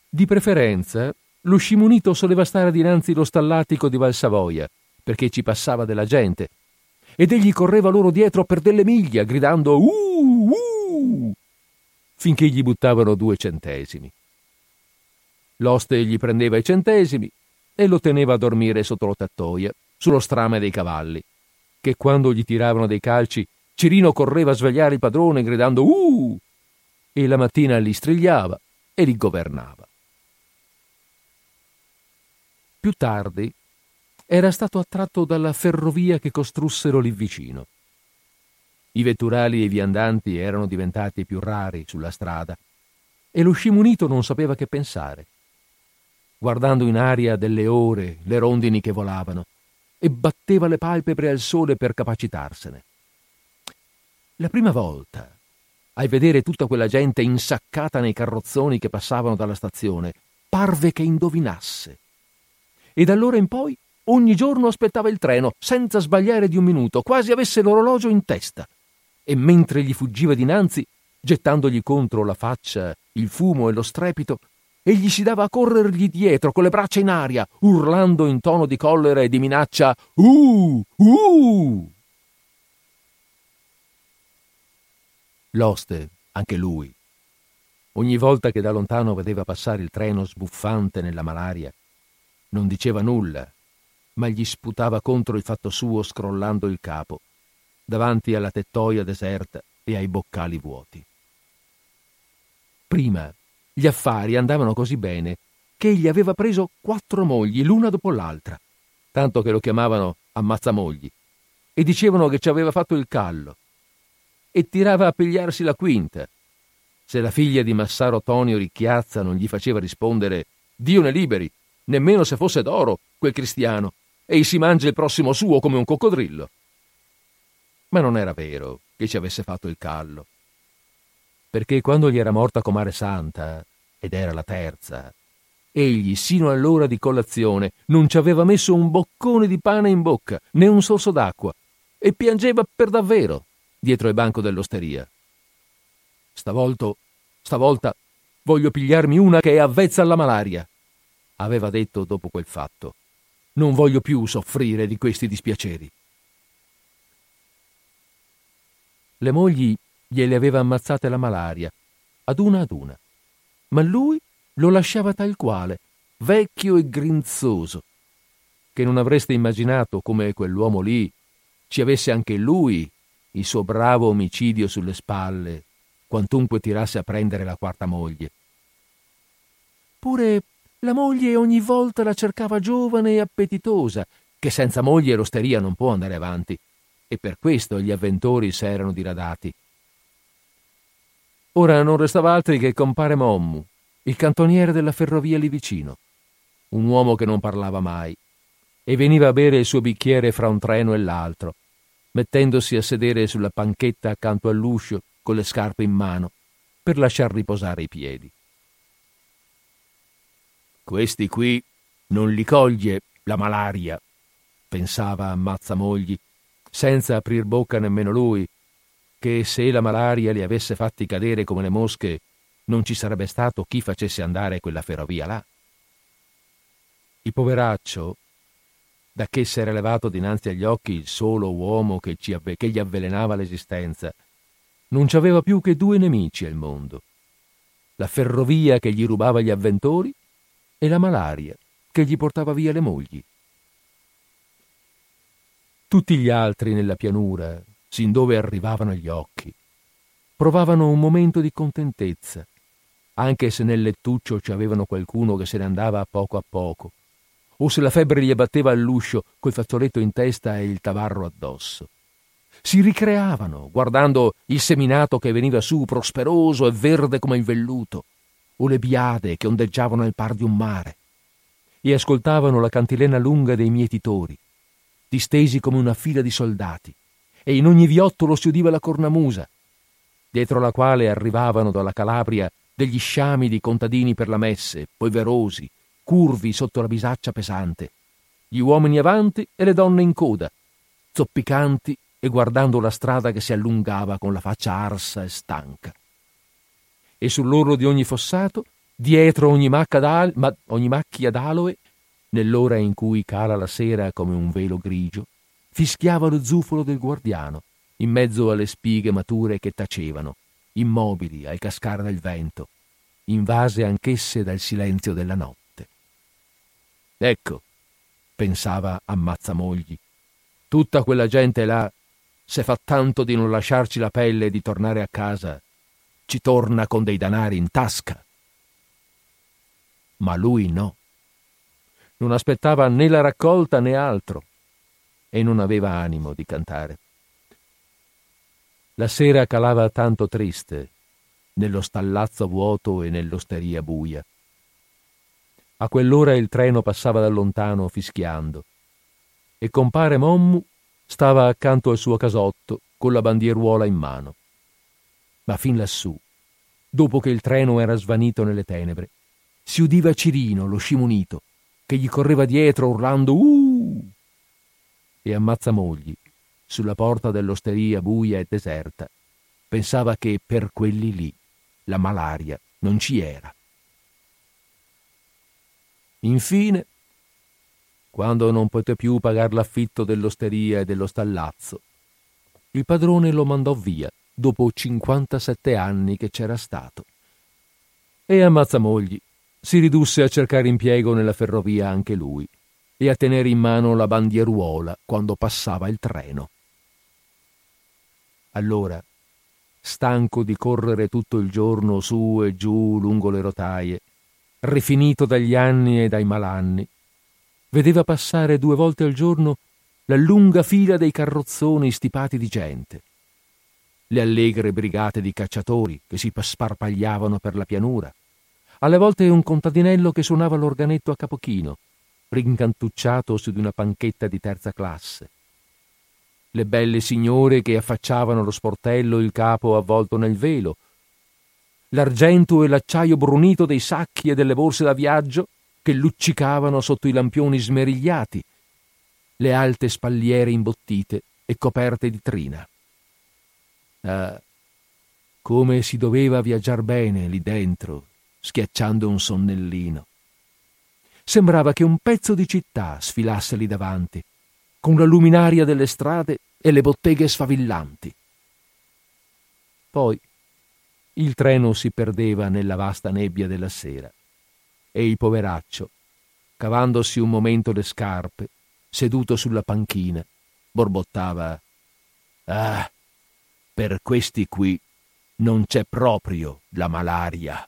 Di preferenza, lo scimunito soleva stare dinanzi lo stallatico di Valsavoia, perché ci passava della gente, ed egli correva loro dietro per delle miglia, gridando «Uh! finché gli buttavano 2 centesimi. L'oste gli prendeva i centesimi e lo teneva a dormire sotto la tettoia, sullo strame dei cavalli, che quando gli tiravano dei calci, Cirino correva a svegliare il padrone gridando «Uh!» e la mattina li strigliava e li governava. Più tardi era stato attratto dalla ferrovia che costrussero lì vicino. I vetturali e i viandanti erano diventati più rari sulla strada e lo scimunito non sapeva che pensare, guardando in aria delle ore le rondini che volavano, e batteva le palpebre al sole per capacitarsene. La prima volta, al vedere tutta quella gente insaccata nei carrozzoni che passavano dalla stazione, parve che indovinasse. E da allora in poi ogni giorno aspettava il treno senza sbagliare di un minuto, quasi avesse l'orologio in testa, e mentre gli fuggiva dinanzi, gettandogli contro la faccia il fumo e lo strepito, egli si dava a corrergli dietro con le braccia in aria, urlando in tono di collera e di minaccia «Uh! L'oste, anche lui, ogni volta che da lontano vedeva passare il treno sbuffante nella malaria, non diceva nulla, ma gli sputava contro il fatto suo scrollando il capo, davanti alla tettoia deserta e ai boccali vuoti. Prima gli affari andavano così bene che egli aveva preso 4 mogli l'una dopo l'altra, tanto che lo chiamavano ammazzamogli, e dicevano che ci aveva fatto il callo, e tirava a pigliarsi la 5ª, se la figlia di Massaro Tonio Ricchiazza non gli faceva rispondere «Dio ne liberi, nemmeno se fosse d'oro quel cristiano, e si mangia il prossimo suo come un coccodrillo». Ma non era vero che ci avesse fatto il callo, perché quando gli era morta comare Santa, ed era la 3ª, egli sino all'ora di colazione non ci aveva messo un boccone di pane in bocca, né un sorso d'acqua, e piangeva per davvero dietro il banco dell'osteria. Stavolta voglio pigliarmi una che è avvezza alla malaria, aveva detto dopo quel fatto. Non voglio più soffrire di questi dispiaceri. Le mogli gliele aveva ammazzate la malaria, ad una, ma lui lo lasciava tal quale, vecchio e grinzoso, che non avreste immaginato come quell'uomo lì ci avesse anche lui il suo bravo omicidio sulle spalle, quantunque tirasse a prendere la 4ª moglie. Pure la moglie ogni volta la cercava giovane e appetitosa, che senza moglie l'osteria non può andare avanti, e per questo gli avventori s'erano diradati. Ora non restava altri che compare Mommu, il cantoniere della ferrovia lì vicino, un uomo che non parlava mai, e veniva a bere il suo bicchiere fra un treno e l'altro, mettendosi a sedere sulla panchetta accanto all'uscio con le scarpe in mano per lasciar riposare i piedi. «Questi qui non li coglie la malaria», pensava Ammazzamogli, senza aprir bocca nemmeno lui, che se la malaria li avesse fatti cadere come le mosche non ci sarebbe stato chi facesse andare quella ferrovia là. Il poveraccio, da che s'era levato dinanzi agli occhi il solo uomo che gli avvelenava l'esistenza, non ci aveva più che due nemici al mondo: la ferrovia che gli rubava gli avventori e la malaria che gli portava via le mogli. Tutti gli altri nella pianura, sin dove arrivavano gli occhi, provavano un momento di contentezza, anche se nel lettuccio ci avevano qualcuno che se ne andava a poco, o se la febbre gli abbatteva all'uscio col fazzoletto in testa e il tavarro addosso. Si ricreavano guardando il seminato che veniva su prosperoso e verde come il velluto, o le biade che ondeggiavano al par di un mare, e ascoltavano la cantilena lunga dei mietitori, distesi come una fila di soldati, e in ogni viottolo si udiva la cornamusa, dietro la quale arrivavano dalla Calabria degli sciami di contadini per la messe, polverosi, curvi sotto la bisaccia pesante, gli uomini avanti e le donne in coda, zoppicanti e guardando la strada che si allungava con la faccia arsa e stanca. E sull'orlo di ogni fossato, dietro ogni macchia d'aloe, nell'ora in cui cala la sera come un velo grigio, fischiava lo zufolo del guardiano, in mezzo alle spighe mature che tacevano, immobili al cascare del vento, invase anch'esse dal silenzio della notte. Ecco, pensava Ammazzamogli, tutta quella gente là, se fa tanto di non lasciarci la pelle e di tornare a casa, ci torna con dei danari in tasca. Ma lui no. Non aspettava né la raccolta né altro, e non aveva animo di cantare. La sera calava tanto triste nello stallazzo vuoto e nell'osteria buia. A quell'ora il treno passava da lontano fischiando, e compare Mommu stava accanto al suo casotto con la bandieruola in mano. Ma fin lassù, dopo che il treno era svanito nelle tenebre, si udiva Cirino, lo scimunito, che gli correva dietro urlando «Uh!». E Ammazzamogli, sulla porta dell'osteria buia e deserta, pensava che per quelli lì la malaria non ci era. Infine, quando non poté più pagar l'affitto dell'osteria e dello stallazzo, il padrone lo mandò via dopo 57 anni che c'era stato, e Ammazzamogli si ridusse a cercare impiego nella ferrovia anche lui e a tenere in mano la bandieruola quando passava il treno. Allora, stanco di correre tutto il giorno su e giù lungo le rotaie, rifinito dagli anni e dai malanni, vedeva passare 2 volte al giorno la lunga fila dei carrozzoni stipati di gente, le allegre brigate di cacciatori che si sparpagliavano per la pianura, alle volte un contadinello che suonava l'organetto a capochino, rincantucciato su di una panchetta di terza classe, le belle signore che affacciavano lo sportello il capo avvolto nel velo, l'argento e l'acciaio brunito dei sacchi e delle borse da viaggio che luccicavano sotto i lampioni smerigliati, le alte spalliere imbottite e coperte di trina. Ah, come si doveva viaggiar bene lì dentro, schiacciando un sonnellino. Sembrava che un pezzo di città sfilasse lì davanti, con la luminaria delle strade e le botteghe sfavillanti. Poi il treno si perdeva nella vasta nebbia della sera e il poveraccio, cavandosi un momento le scarpe, seduto sulla panchina, borbottava: «Ah, per questi qui non c'è proprio la malaria».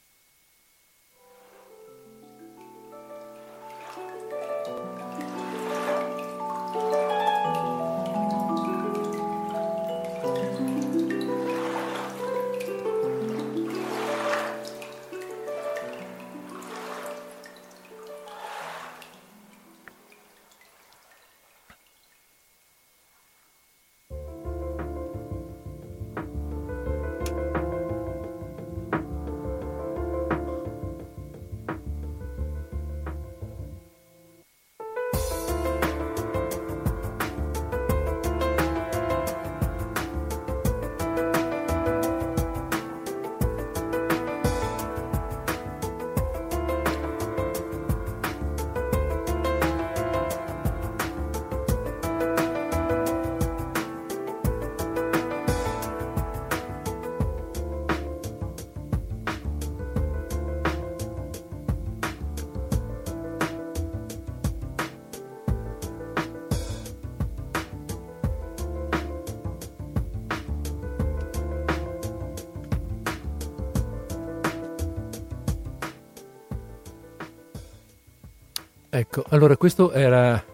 Ecco, allora questo era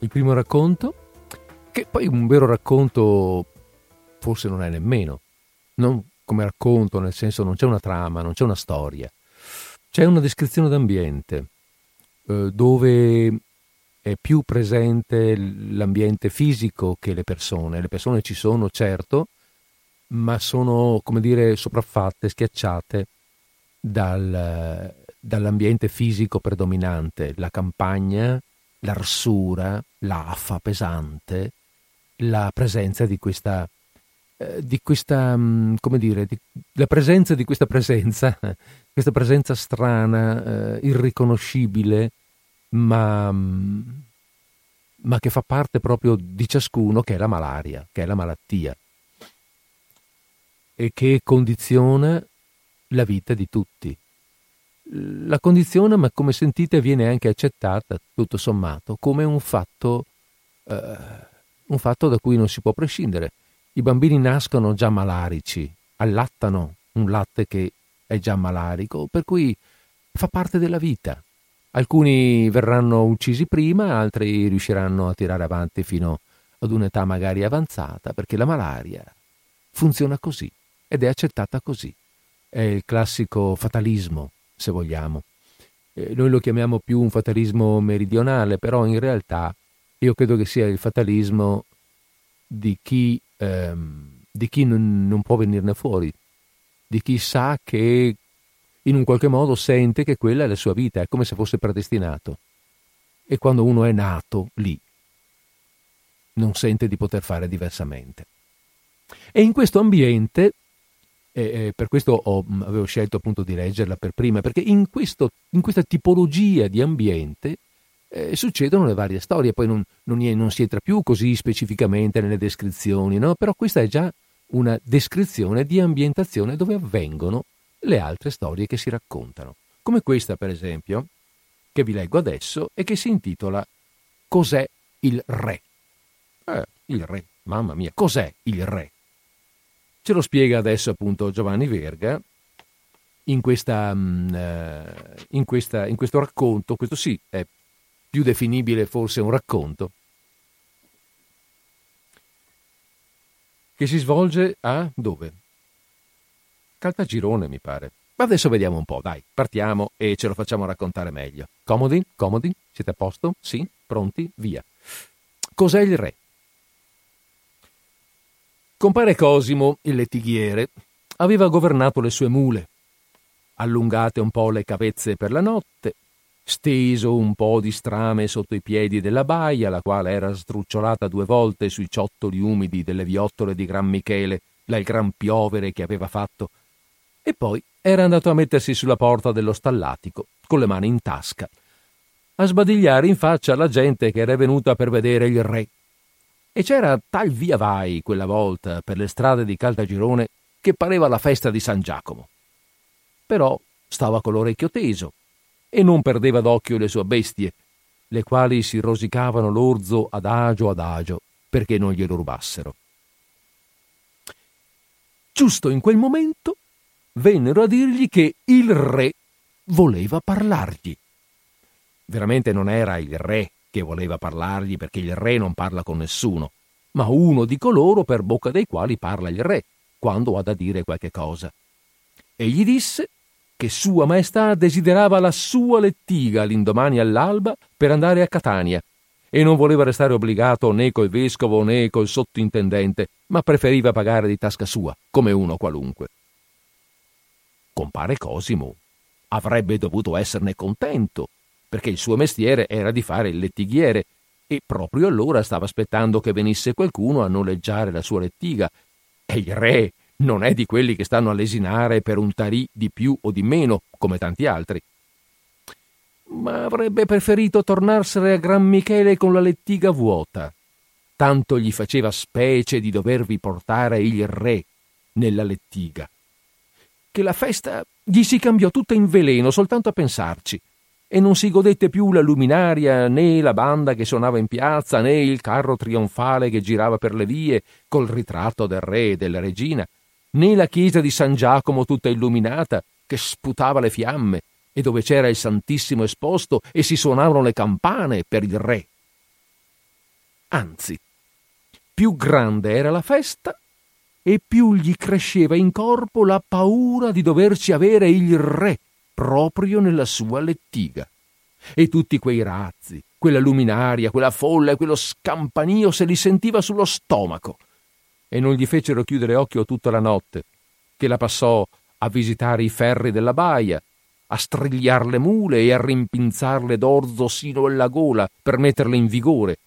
il primo racconto, che poi un vero racconto forse non è nemmeno, non come racconto, nel senso non c'è una trama, non c'è una storia, c'è una descrizione d'ambiente dove è più presente l'ambiente fisico che le persone ci sono certo, ma sono come dire sopraffatte, schiacciate dall'ambiente fisico predominante, la campagna, l'arsura, l'afa pesante, la presenza di questa presenza strana, irriconoscibile, ma che fa parte proprio di ciascuno, che è la malaria, che è la malattia, e che condiziona la vita di tutti. La condizione, ma come sentite, viene anche accettata, tutto sommato, come un fatto da cui non si può prescindere. I bambini nascono già malarici, allattano un latte che è già malarico, per cui fa parte della vita. Alcuni verranno uccisi prima, altri riusciranno a tirare avanti fino ad un'età magari avanzata, perché la malaria funziona così ed è accettata così. È il classico fatalismo, se vogliamo. Noi lo chiamiamo più un fatalismo meridionale, però in realtà io credo che sia il fatalismo di chi non può venirne fuori, di chi sa che in un qualche modo sente che quella è la sua vita, è come se fosse predestinato. E quando uno è nato lì, non sente di poter fare diversamente. E in questo ambiente... E per questo avevo scelto appunto di leggerla per prima, perché in questa tipologia di ambiente succedono le varie storie, poi non si entra più così specificamente nelle descrizioni, no? Però questa è già una descrizione di ambientazione dove avvengono le altre storie che si raccontano, come questa per esempio che vi leggo adesso e che si intitola Cos'è il re? Il re, mamma mia, cos'è il re? Ce lo spiega adesso appunto Giovanni Verga in questo racconto. Questo sì è più definibile forse un racconto, che si svolge a dove? Caltagirone, mi pare. Ma adesso vediamo un po', dai, partiamo e ce lo facciamo raccontare meglio. Comodi? Siete a posto? Sì? Pronti? Via. Cos'è il re? Compare Cosimo, il lettighiere, aveva governato le sue mule, allungate un po' le cavezze per la notte, steso un po' di strame sotto i piedi della baia, la quale era sdrucciolata 2 volte sui ciottoli umidi delle viottole di Gran Michele, dal gran piovere che aveva fatto, e poi era andato a mettersi sulla porta dello stallatico, con le mani in tasca, a sbadigliare in faccia alla gente che era venuta per vedere il re. E c'era tal via vai quella volta per le strade di Caltagirone che pareva la festa di San Giacomo. Però stava con l'orecchio teso e non perdeva d'occhio le sue bestie, le quali si rosicavano l'orzo adagio adagio perché non glielo rubassero. Giusto in quel momento vennero a dirgli che il re voleva parlargli. Veramente non era il re che voleva parlargli, perché il re non parla con nessuno, ma uno di coloro per bocca dei quali parla il re quando ha da dire qualche cosa. E gli disse che Sua Maestà desiderava la sua lettiga l'indomani all'alba per andare a Catania e non voleva restare obbligato né col vescovo né col sottintendente, ma preferiva pagare di tasca sua come uno qualunque. Compare Cosimo avrebbe dovuto esserne contento, perché il suo mestiere era di fare il lettighiere e proprio allora stava aspettando che venisse qualcuno a noleggiare la sua lettiga, e il re non è di quelli che stanno a lesinare per un tarì di più o di meno, come tanti altri. Ma avrebbe preferito tornarsene a Gran Michele con la lettiga vuota, tanto gli faceva specie di dovervi portare il re nella lettiga, che la festa gli si cambiò tutta in veleno soltanto a pensarci, e non si godette più la luminaria, né la banda che suonava in piazza, né il carro trionfale che girava per le vie col ritratto del re e della regina, né la chiesa di San Giacomo tutta illuminata che sputava le fiamme, e dove c'era il Santissimo esposto e si suonavano le campane per il re. Anzi, più grande era la festa e più gli cresceva in corpo la paura di doverci avere il re proprio nella sua lettiga. E tutti quei razzi, quella luminaria, quella folla e quello scampanio se li sentiva sullo stomaco, e non gli fecero chiudere occhio tutta la notte, che la passò a visitare i ferri della baia, a strigliar le mule e a rimpinzarle d'orzo sino alla gola per metterle in vigore,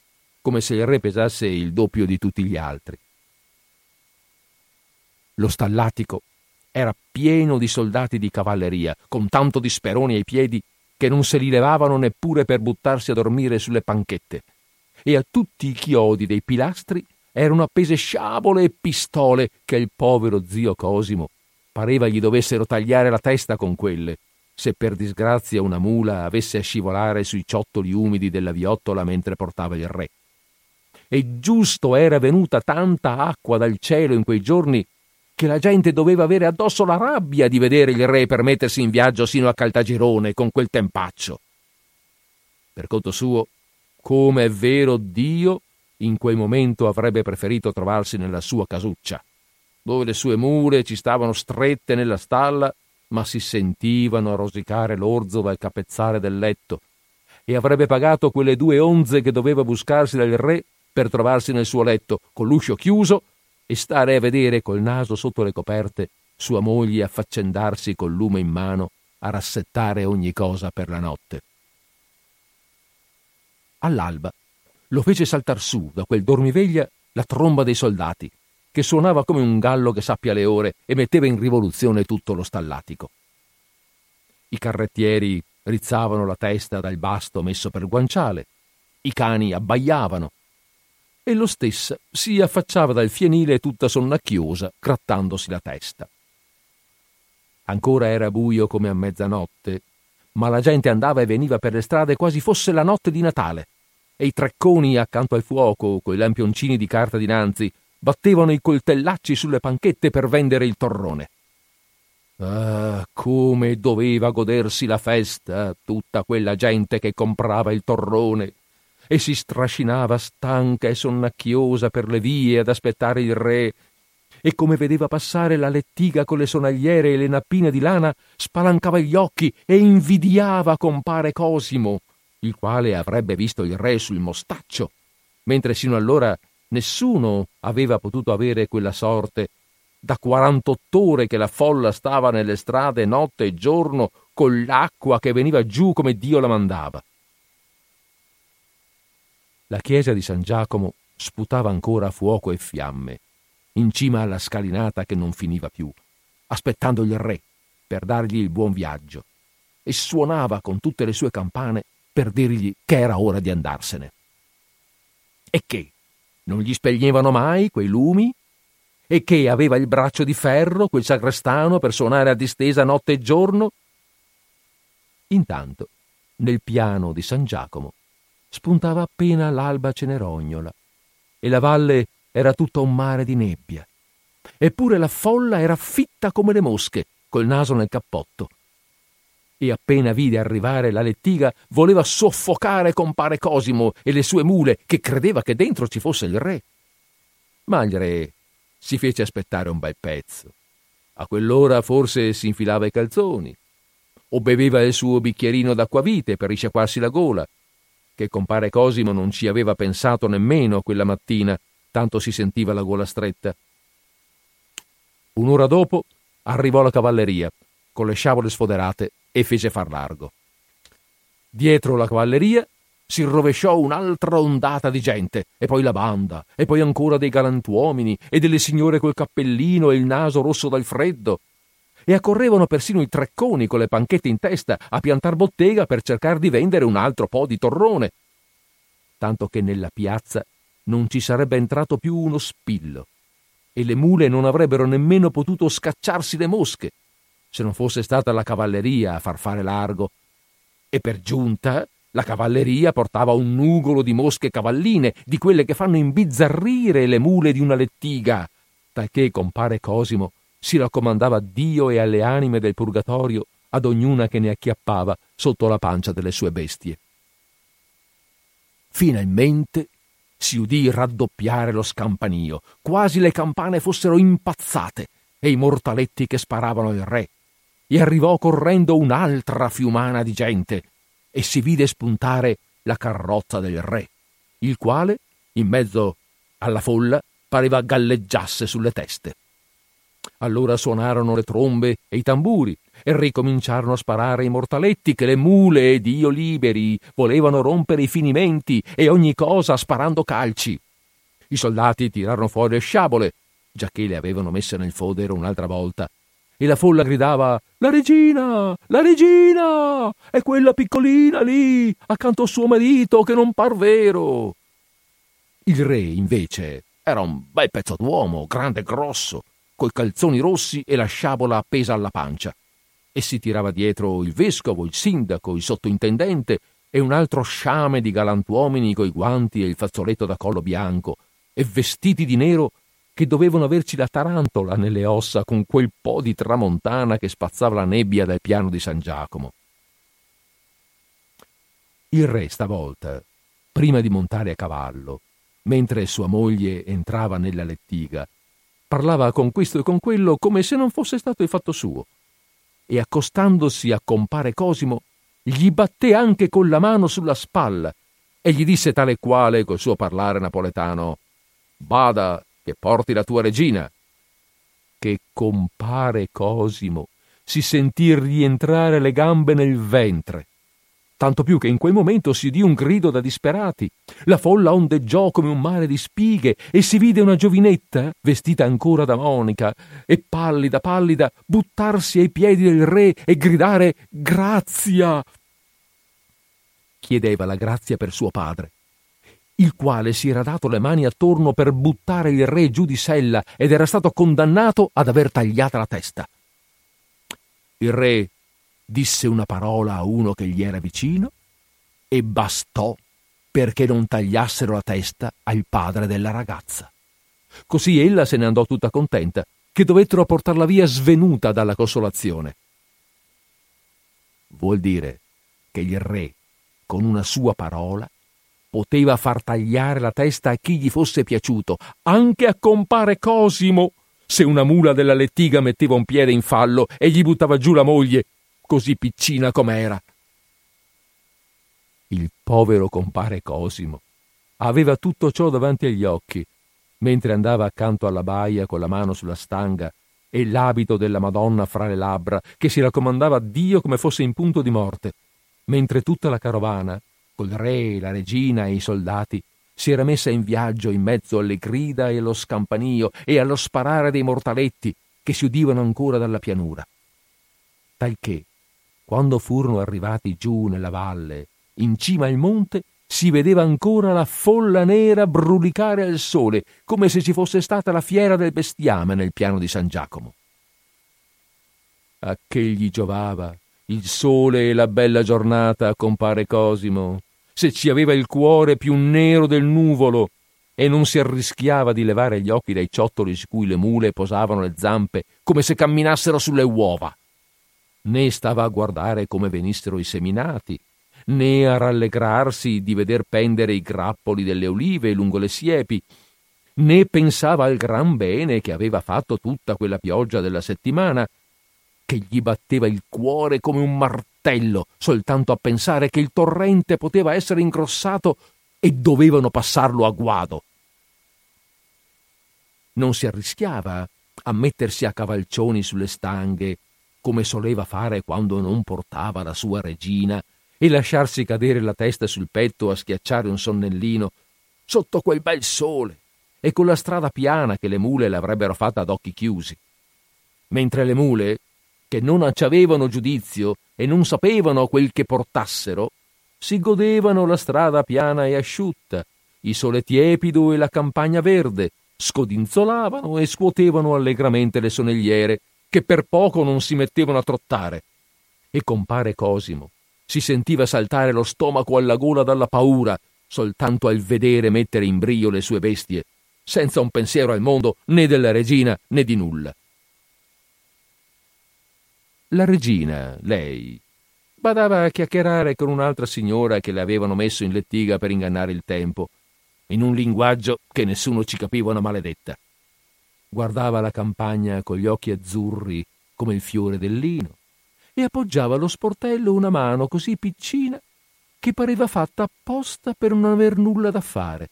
come se il re pesasse il doppio di tutti gli altri. Lo stallatico era pieno di soldati di cavalleria, con tanto di speroni ai piedi che non se li levavano neppure per buttarsi a dormire sulle panchette, e a tutti i chiodi dei pilastri erano appese sciabole e pistole che il povero zio Cosimo pareva gli dovessero tagliare la testa con quelle, se per disgrazia una mula avesse a scivolare sui ciottoli umidi della viottola mentre portava il re. E giusto era venuta tanta acqua dal cielo in quei giorni che la gente doveva avere addosso la rabbia di vedere il re per mettersi in viaggio sino a Caltagirone con quel tempaccio. Per conto suo, come è vero Dio, in quel momento avrebbe preferito trovarsi nella sua casuccia, dove le sue mule ci stavano strette nella stalla, ma si sentivano rosicare l'orzo dal capezzale del letto, e avrebbe pagato quelle 2 onze che doveva buscarsi dal re per trovarsi nel suo letto, con l'uscio chiuso, e stare a vedere col naso sotto le coperte sua moglie affaccendarsi col lume in mano a rassettare ogni cosa per la notte. All'alba lo fece saltar su da quel dormiveglia la tromba dei soldati, che suonava come un gallo che sappia le ore e metteva in rivoluzione tutto lo stallatico. I carrettieri rizzavano la testa dal basto messo per guanciale, i cani abbaiavano, e lo stesso si affacciava dal fienile tutta sonnacchiosa, grattandosi la testa. Ancora era buio come a mezzanotte, ma la gente andava e veniva per le strade quasi fosse la notte di Natale, e i trecconi accanto al fuoco, coi lampioncini di carta dinanzi, battevano i coltellacci sulle panchette per vendere il torrone. Ah, come doveva godersi la festa tutta quella gente che comprava il torrone e si strascinava stanca e sonnacchiosa per le vie ad aspettare il re, e come vedeva passare la lettiga con le sonagliere e le nappine di lana, spalancava gli occhi e invidiava compare Cosimo, il quale avrebbe visto il re sul mostaccio, mentre sino allora nessuno aveva potuto avere quella sorte da 48 ore che la folla stava nelle strade notte e giorno con l'acqua che veniva giù come Dio la mandava. La chiesa di San Giacomo sputava ancora fuoco e fiamme, in cima alla scalinata che non finiva più, aspettando il re per dargli il buon viaggio, e suonava con tutte le sue campane per dirgli che era ora di andarsene. E che non gli spegnevano mai quei lumi, e che aveva il braccio di ferro quel sagrestano per suonare a distesa notte e giorno. Intanto, nel piano di San Giacomo, spuntava appena l'alba cenerognola e la valle era tutta un mare di nebbia. Eppure la folla era fitta come le mosche, col naso nel cappotto. E appena vide arrivare la lettiga, voleva soffocare compare Cosimo e le sue mule, che credeva che dentro ci fosse il re. Ma il re si fece aspettare un bel pezzo. A quell'ora forse si infilava i calzoni, o beveva il suo bicchierino d'acquavite per risciacquarsi la gola, che compare Cosimo non ci aveva pensato nemmeno quella mattina, tanto si sentiva la gola stretta. Un'ora dopo arrivò la cavalleria, con le sciabole sfoderate, e fece far largo. Dietro la cavalleria si rovesciò un'altra ondata di gente, e poi la banda, e poi ancora dei galantuomini, e delle signore col cappellino e il naso rosso dal freddo, e accorrevano persino i trecconi con le panchette in testa a piantar bottega per cercare di vendere un altro po' di torrone, tanto che nella piazza non ci sarebbe entrato più uno spillo e le mule non avrebbero nemmeno potuto scacciarsi le mosche, se non fosse stata la cavalleria a far fare largo. E per giunta la cavalleria portava un nugolo di mosche cavalline, di quelle che fanno imbizzarrire le mule di una lettiga, talché compare Cosimo si raccomandava a Dio e alle anime del purgatorio ad ognuna che ne acchiappava sotto la pancia delle sue bestie. Finalmente si udì raddoppiare lo scampanio, quasi le campane fossero impazzate e i mortaletti che sparavano il re, e arrivò correndo un'altra fiumana di gente e si vide spuntare la carrozza del re, il quale, in mezzo alla folla, pareva galleggiasse sulle teste. Allora suonarono le trombe e i tamburi e ricominciarono a sparare i mortaletti che le mule e Dio liberi volevano rompere i finimenti e ogni cosa sparando calci. I soldati tirarono fuori le sciabole, giacché le avevano messe nel fodero un'altra volta, e la folla gridava la regina, è quella piccolina lì, accanto a suo marito che non par vero». Il re, invece, era un bel pezzo d'uomo, grande e grosso, coi calzoni rossi e la sciabola appesa alla pancia, e si tirava dietro il vescovo, il sindaco, il sottointendente e un altro sciame di galantuomini coi guanti e il fazzoletto da collo bianco e vestiti di nero che dovevano averci la tarantola nelle ossa con quel po' di tramontana che spazzava la nebbia dal piano di San Giacomo. Il re stavolta, prima di montare a cavallo, mentre sua moglie entrava nella lettiga, parlava con questo e con quello come se non fosse stato il fatto suo, e accostandosi a compare Cosimo gli batté anche con la mano sulla spalla e gli disse tale quale col suo parlare napoletano: «Bada che porti la tua regina». Che compare Cosimo si sentì rientrare le gambe nel ventre, tanto più che in quel momento si udì un grido da disperati, la folla ondeggiò come un mare di spighe e si vide una giovinetta, vestita ancora da monica e pallida pallida, buttarsi ai piedi del re e gridare «Grazia!». Chiedeva la grazia per suo padre, il quale si era dato le mani attorno per buttare il re giù di sella ed era stato condannato ad aver tagliata la testa. Il re disse una parola a uno che gli era vicino e bastò perché non tagliassero la testa al padre della ragazza. Così ella se ne andò tutta contenta, che dovettero portarla via svenuta dalla consolazione. Vuol dire che il re, con una sua parola, poteva far tagliare la testa a chi gli fosse piaciuto, anche a compare Cosimo, se una mula della lettiga metteva un piede in fallo e gli buttava giù la moglie, così piccina com'era. Il povero compare Cosimo aveva tutto ciò davanti agli occhi, mentre andava accanto alla baia con la mano sulla stanga e l'abito della Madonna fra le labbra, che si raccomandava a Dio come fosse in punto di morte, mentre tutta la carovana, col re, la regina e i soldati, si era messa in viaggio in mezzo alle grida e allo scampanio e allo sparare dei mortaletti che si udivano ancora dalla pianura. Talché, quando furono arrivati giù nella valle, in cima al monte, si vedeva ancora la folla nera brulicare al sole, come se ci fosse stata la fiera del bestiame nel piano di San Giacomo. A che gli giovava il sole e la bella giornata a compare Cosimo, se ci aveva il cuore più nero del nuvolo e non si arrischiava di levare gli occhi dai ciottoli su cui le mule posavano le zampe come se camminassero sulle uova, né stava a guardare come venissero i seminati, né a rallegrarsi di veder pendere i grappoli delle olive lungo le siepi, né pensava al gran bene che aveva fatto tutta quella pioggia della settimana, che gli batteva il cuore come un martello soltanto a pensare che il torrente poteva essere ingrossato e dovevano passarlo a guado. Non si arrischiava a mettersi a cavalcioni sulle stanghe, come soleva fare quando non portava la sua regina, e lasciarsi cadere la testa sul petto a schiacciare un sonnellino sotto quel bel sole e con la strada piana che le mule l'avrebbero fatta ad occhi chiusi, mentre le mule, che non avevano giudizio e non sapevano quel che portassero, si godevano la strada piana e asciutta, il sole tiepido e la campagna verde, scodinzolavano e scuotevano allegramente le sonegliere, che per poco non si mettevano a trottare. E compare Cosimo si sentiva saltare lo stomaco alla gola dalla paura, soltanto al vedere mettere in brio le sue bestie, senza un pensiero al mondo né della regina né di nulla. La regina, lei, badava a chiacchierare con un'altra signora che le avevano messo in lettiga per ingannare il tempo, in un linguaggio che nessuno ci capiva una maledetta. Guardava la campagna con gli occhi azzurri come il fiore del lino e appoggiava allo sportello una mano così piccina che pareva fatta apposta per non aver nulla da fare,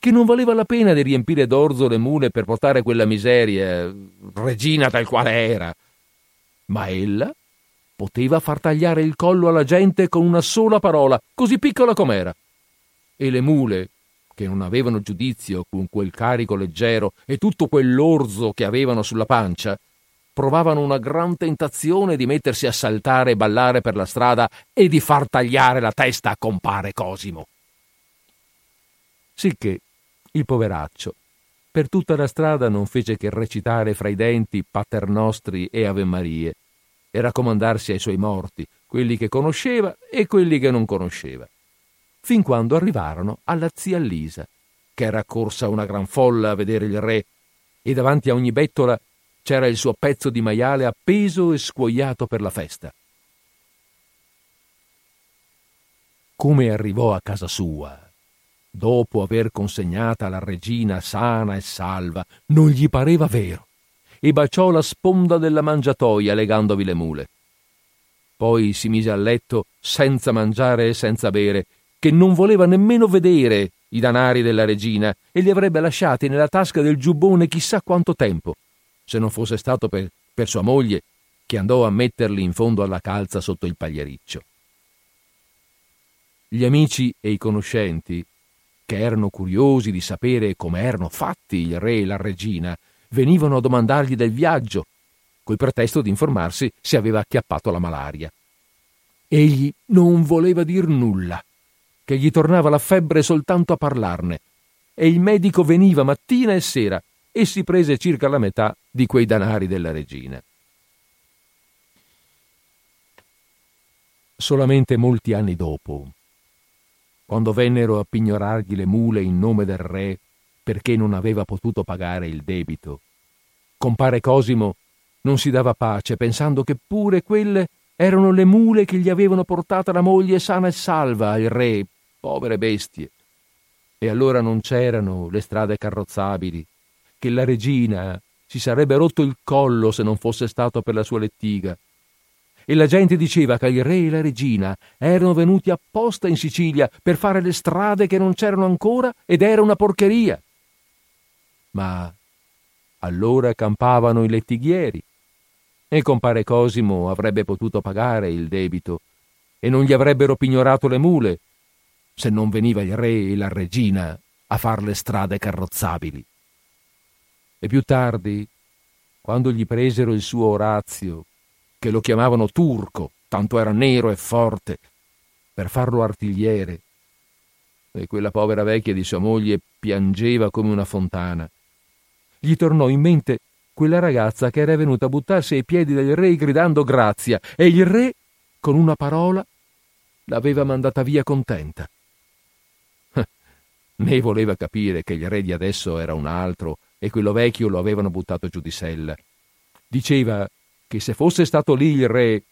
che non valeva la pena di riempire d'orzo le mule per portare quella miseria, regina tal quale era. Ma ella poteva far tagliare il collo alla gente con una sola parola, così piccola com'era. E le mule, che non avevano giudizio con quel carico leggero e tutto quell'orzo che avevano sulla pancia, provavano una gran tentazione di mettersi a saltare e ballare per la strada e di far tagliare la testa a compare Cosimo. Sicché il poveraccio per tutta la strada non fece che recitare fra i denti paternostri e avemarie e raccomandarsi ai suoi morti, quelli che conosceva e quelli che non conosceva, fin quando arrivarono alla zia Lisa, che era corsa una gran folla a vedere il re, e davanti a ogni bettola c'era il suo pezzo di maiale appeso e scuoiato per la festa. Come arrivò a casa sua, dopo aver consegnata la regina sana e salva, non gli pareva vero e baciò la sponda della mangiatoia legandovi le mule. Poi si mise a letto senza mangiare e senza bere, che non voleva nemmeno vedere i danari della regina e li avrebbe lasciati nella tasca del giubbone chissà quanto tempo, se non fosse stato per sua moglie, che andò a metterli in fondo alla calza sotto il pagliericcio. Gli amici e i conoscenti, che erano curiosi di sapere come erano fatti il re e la regina, venivano a domandargli del viaggio, col pretesto di informarsi se aveva acchiappato la malaria. Egli non voleva dir nulla, che gli tornava la febbre soltanto a parlarne, e il medico veniva mattina e sera e si prese circa la metà di quei danari della regina. Solamente molti anni dopo, quando vennero a pignorargli le mule in nome del re perché non aveva potuto pagare il debito, compare Cosimo non si dava pace, pensando che pure quelle erano le mule che gli avevano portata la moglie sana e salva al re, povere bestie. E allora non c'erano le strade carrozzabili, che la regina si sarebbe rotto il collo se non fosse stato per la sua lettiga. E la gente diceva che il re e la regina erano venuti apposta in Sicilia per fare le strade che non c'erano ancora ed era una porcheria. Ma allora campavano i lettighieri e compare Cosimo avrebbe potuto pagare il debito e non gli avrebbero pignorato le mule, se non veniva il re e la regina a far le strade carrozzabili. E più tardi, quando gli presero il suo Orazio, che lo chiamavano Turco, tanto era nero e forte, per farlo artigliere, e quella povera vecchia di sua moglie piangeva come una fontana, gli tornò in mente quella ragazza che era venuta a buttarsi ai piedi del re gridando Grazia, e il re, con una parola, l'aveva mandata via contenta. Ne voleva capire che il re di adesso era un altro e quello vecchio lo avevano buttato giù di sella. Diceva che se fosse stato lì il re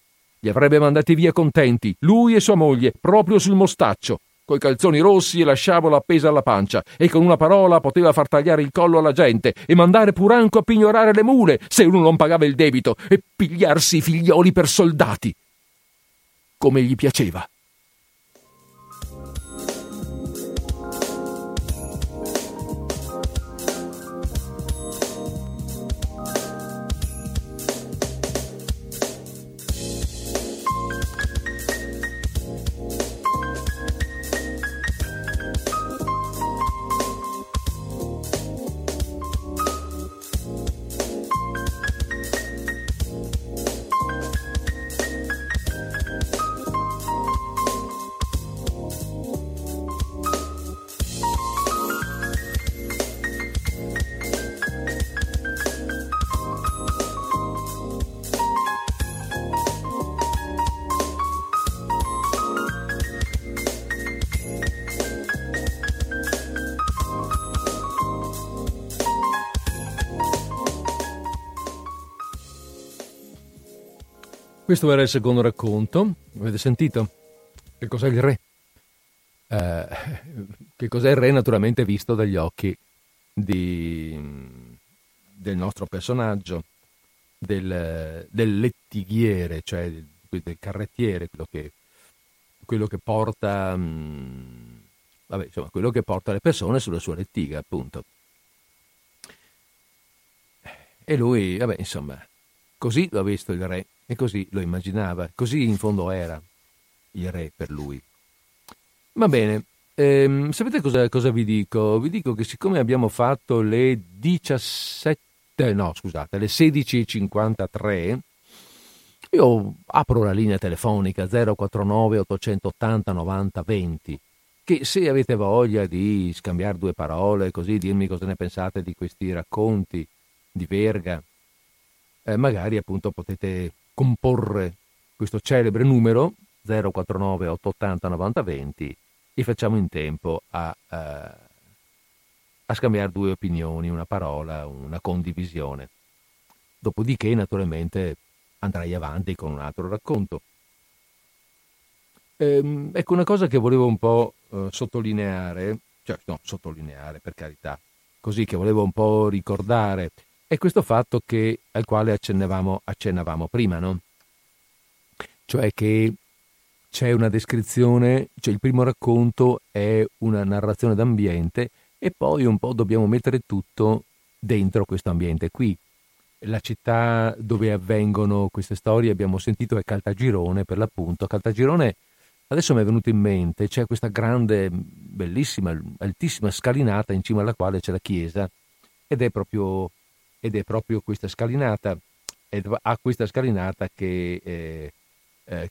li avrebbe mandati via contenti, lui e sua moglie, proprio sul mostaccio, coi calzoni rossi e la sciabola appesa alla pancia, e con una parola poteva far tagliare il collo alla gente e mandare Puranco a pignorare le mule se uno non pagava il debito e pigliarsi i figlioli per soldati, come gli piaceva. Questo era il secondo racconto. Avete sentito? Che cos'è il re? Che cos'è il re naturalmente visto dagli occhi del nostro personaggio, del lettighiere, cioè del carrettiere, quello che porta quello che porta le persone sulla sua lettiga, appunto. E lui, così lo ha visto il re e così lo immaginava, così in fondo era il re per lui. Va bene, sapete cosa vi dico? Vi dico che siccome abbiamo fatto le 16.53, io apro la linea telefonica 049 880 90 20, che se avete voglia di scambiare due parole, così dirmi cosa ne pensate di questi racconti di Verga, magari appunto potete comporre questo celebre numero 049 880 90 20 e facciamo in tempo a scambiare due opinioni, una parola, una condivisione. Dopodiché naturalmente andrai avanti con un altro racconto. Ecco, una cosa che volevo un po' sottolineare, per carità, così, che volevo un po' ricordare, è questo fatto al quale accennavamo prima, no? Cioè che c'è una descrizione, cioè il primo racconto è una narrazione d'ambiente e poi un po' dobbiamo mettere tutto dentro questo ambiente qui. La città dove avvengono queste storie, abbiamo sentito, è Caltagirone, per l'appunto. Caltagirone, adesso mi è venuto in mente, c'è questa grande, bellissima, altissima scalinata in cima alla quale c'è la chiesa ed è proprio questa scalinata, a questa scalinata che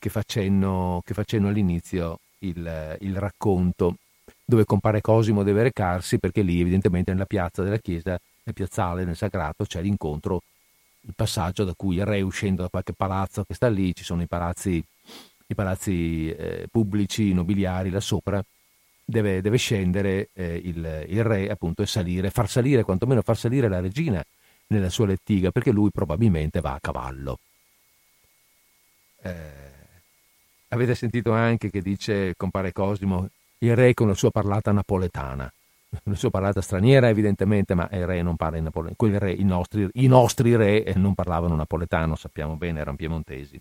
fa cenno all'inizio il racconto, dove compare Cosimo deve recarsi, perché lì evidentemente nella piazza della chiesa, nel piazzale, nel sagrato, c'è l'incontro, il passaggio da cui il re, uscendo da qualche palazzo che sta lì, ci sono i palazzi pubblici, nobiliari là sopra, deve scendere il re, appunto, e salire, far salire la regina nella sua lettiga, perché lui probabilmente va a cavallo. Avete sentito anche che dice compare Cosimo, il re con la sua parlata napoletana, la sua parlata straniera evidentemente, ma il re non parla in napoletano. I nostri re non parlavano napoletano, sappiamo bene, erano piemontesi,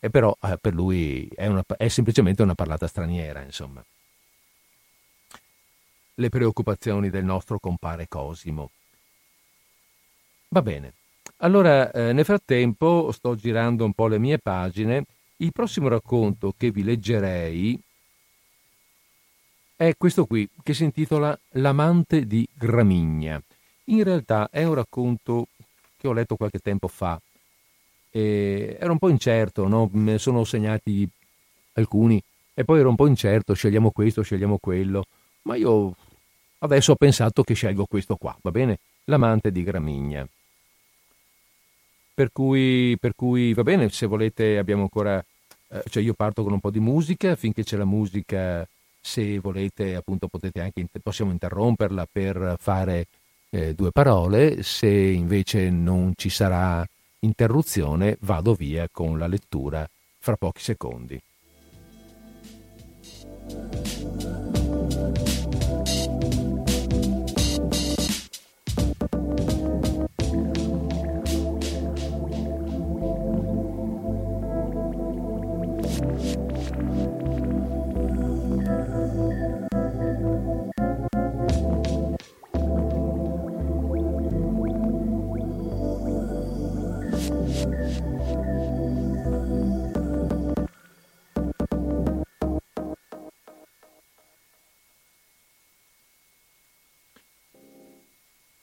e però per lui è semplicemente una parlata straniera, insomma. Le preoccupazioni del nostro compare Cosimo. Va bene, allora nel frattempo sto girando un po' le mie pagine. Il prossimo racconto che vi leggerei è questo qui, che si intitola L'amante di Gramigna. In realtà è un racconto che ho letto qualche tempo fa, ero un po' incerto, no? Me sono segnati alcuni e poi ero un po' incerto, scegliamo questo, scegliamo quello, ma io adesso ho pensato che scelgo questo qua, va bene? L'amante di Gramigna. Per cui va bene, se volete abbiamo ancora, cioè io parto con un po' di musica, finché c'è la musica, se volete appunto potete anche, possiamo interromperla per fare due parole, se invece non ci sarà interruzione vado via con la lettura fra pochi secondi.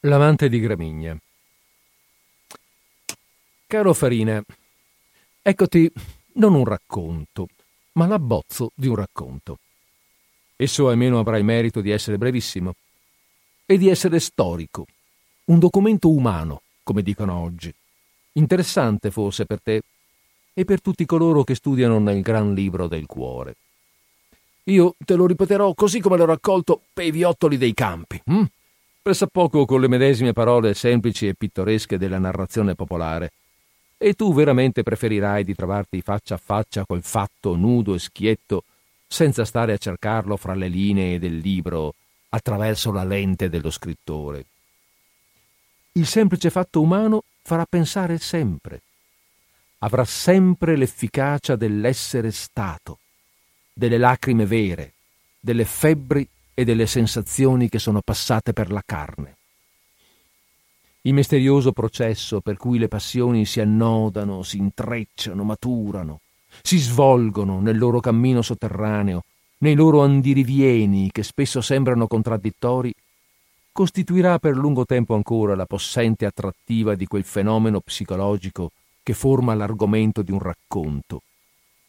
L'amante di Gramigna. Caro Farina, eccoti non un racconto, ma l'abbozzo di un racconto. Esso almeno avrà il merito di essere brevissimo e di essere storico, un documento umano, come dicono oggi, interessante forse per te e per tutti coloro che studiano nel gran libro del cuore. Io te lo ripeterò così come l'ho raccolto per i viottoli dei campi, pressappoco con le medesime parole semplici e pittoresche della narrazione popolare, E tu veramente preferirai di trovarti faccia a faccia col fatto nudo e schietto, senza stare a cercarlo fra le linee del libro, attraverso la lente dello scrittore. Il semplice fatto umano farà pensare sempre. Avrà sempre l'efficacia dell'essere stato, delle lacrime vere, delle febbri e delle sensazioni che sono passate per la carne. Il misterioso processo per cui le passioni si annodano, si intrecciano, maturano, si svolgono nel loro cammino sotterraneo, nei loro andirivieni che spesso sembrano contraddittori, costituirà per lungo tempo ancora la possente attrattiva di quel fenomeno psicologico che forma l'argomento di un racconto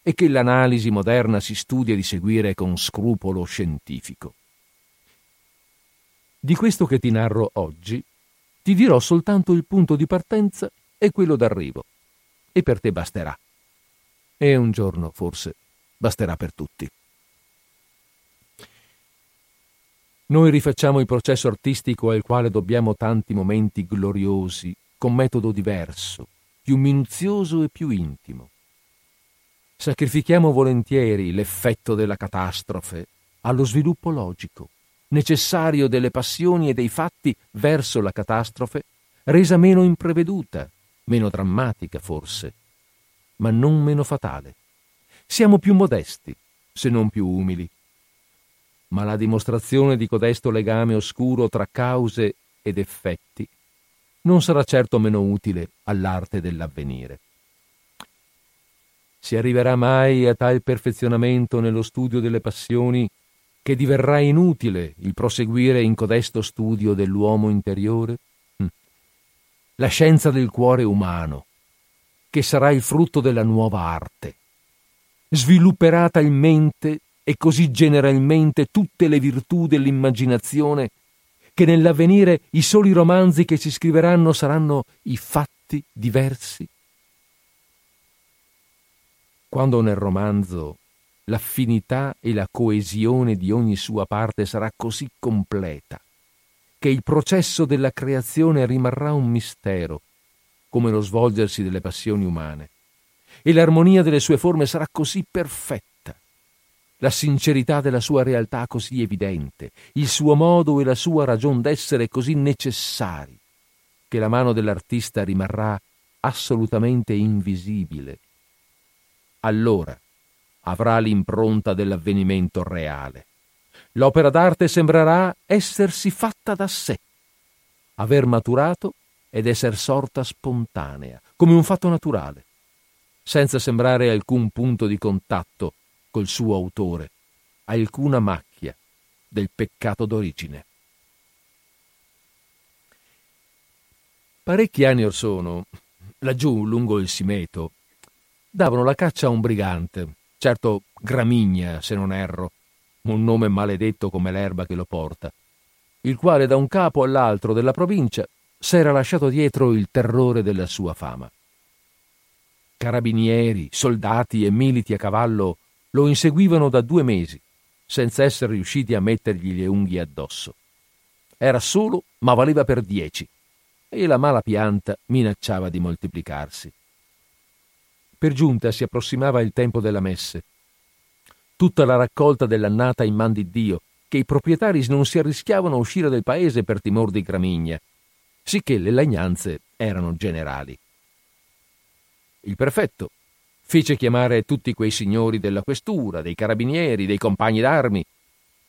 e che l'analisi moderna si studia di seguire con scrupolo scientifico. Di questo che ti narro oggi ti dirò soltanto il punto di partenza e quello d'arrivo, e per te basterà. E un giorno, forse, basterà per tutti. Noi rifacciamo il processo artistico al quale dobbiamo tanti momenti gloriosi, con metodo diverso, più minuzioso e più intimo. Sacrifichiamo volentieri l'effetto della catastrofe allo sviluppo logico, necessario delle passioni e dei fatti verso la catastrofe, resa meno impreveduta, meno drammatica forse, ma non meno fatale. Siamo più modesti, se non più umili. Ma la dimostrazione di codesto legame oscuro tra cause ed effetti non sarà certo meno utile all'arte dell'avvenire. Si arriverà mai a tal perfezionamento nello studio delle passioni che diverrà inutile il proseguire in codesto studio dell'uomo interiore? La scienza del cuore umano, che sarà il frutto della nuova arte, svilupperà talmente e così generalmente tutte le virtù dell'immaginazione che nell'avvenire i soli romanzi che si scriveranno saranno i fatti diversi. Quando nel romanzo l'affinità e la coesione di ogni sua parte sarà così completa che il processo della creazione rimarrà un mistero, come lo svolgersi delle passioni umane, e l'armonia delle sue forme sarà così perfetta, la sincerità della sua realtà così evidente, il suo modo e la sua ragion d'essere così necessari, che la mano dell'artista rimarrà assolutamente invisibile. Allora avrà l'impronta dell'avvenimento reale. L'opera d'arte sembrerà essersi fatta da sé, aver maturato ed esser sorta spontanea, come un fatto naturale, senza sembrare alcun punto di contatto col suo autore, alcuna macchia del peccato d'origine. Parecchi anni or sono, laggiù lungo il Simeto, davano la caccia a un brigante, certo Gramigna, se non erro, un nome maledetto come l'erba che lo porta, il quale da un capo all'altro della provincia s'era lasciato dietro il terrore della sua fama. Carabinieri, soldati e militi a cavallo lo inseguivano da 2 mesi, senza essere riusciti a mettergli le unghie addosso. Era solo, ma valeva per 10, e la mala pianta minacciava di moltiplicarsi. Per giunta si approssimava il tempo della messe. Tutta la raccolta dell'annata in man di Dio, che i proprietari non si arrischiavano a uscire del paese per timor di Gramigna, sicché le lagnanze erano generali. Il prefetto fece chiamare tutti quei signori della questura, dei carabinieri, dei compagni d'armi,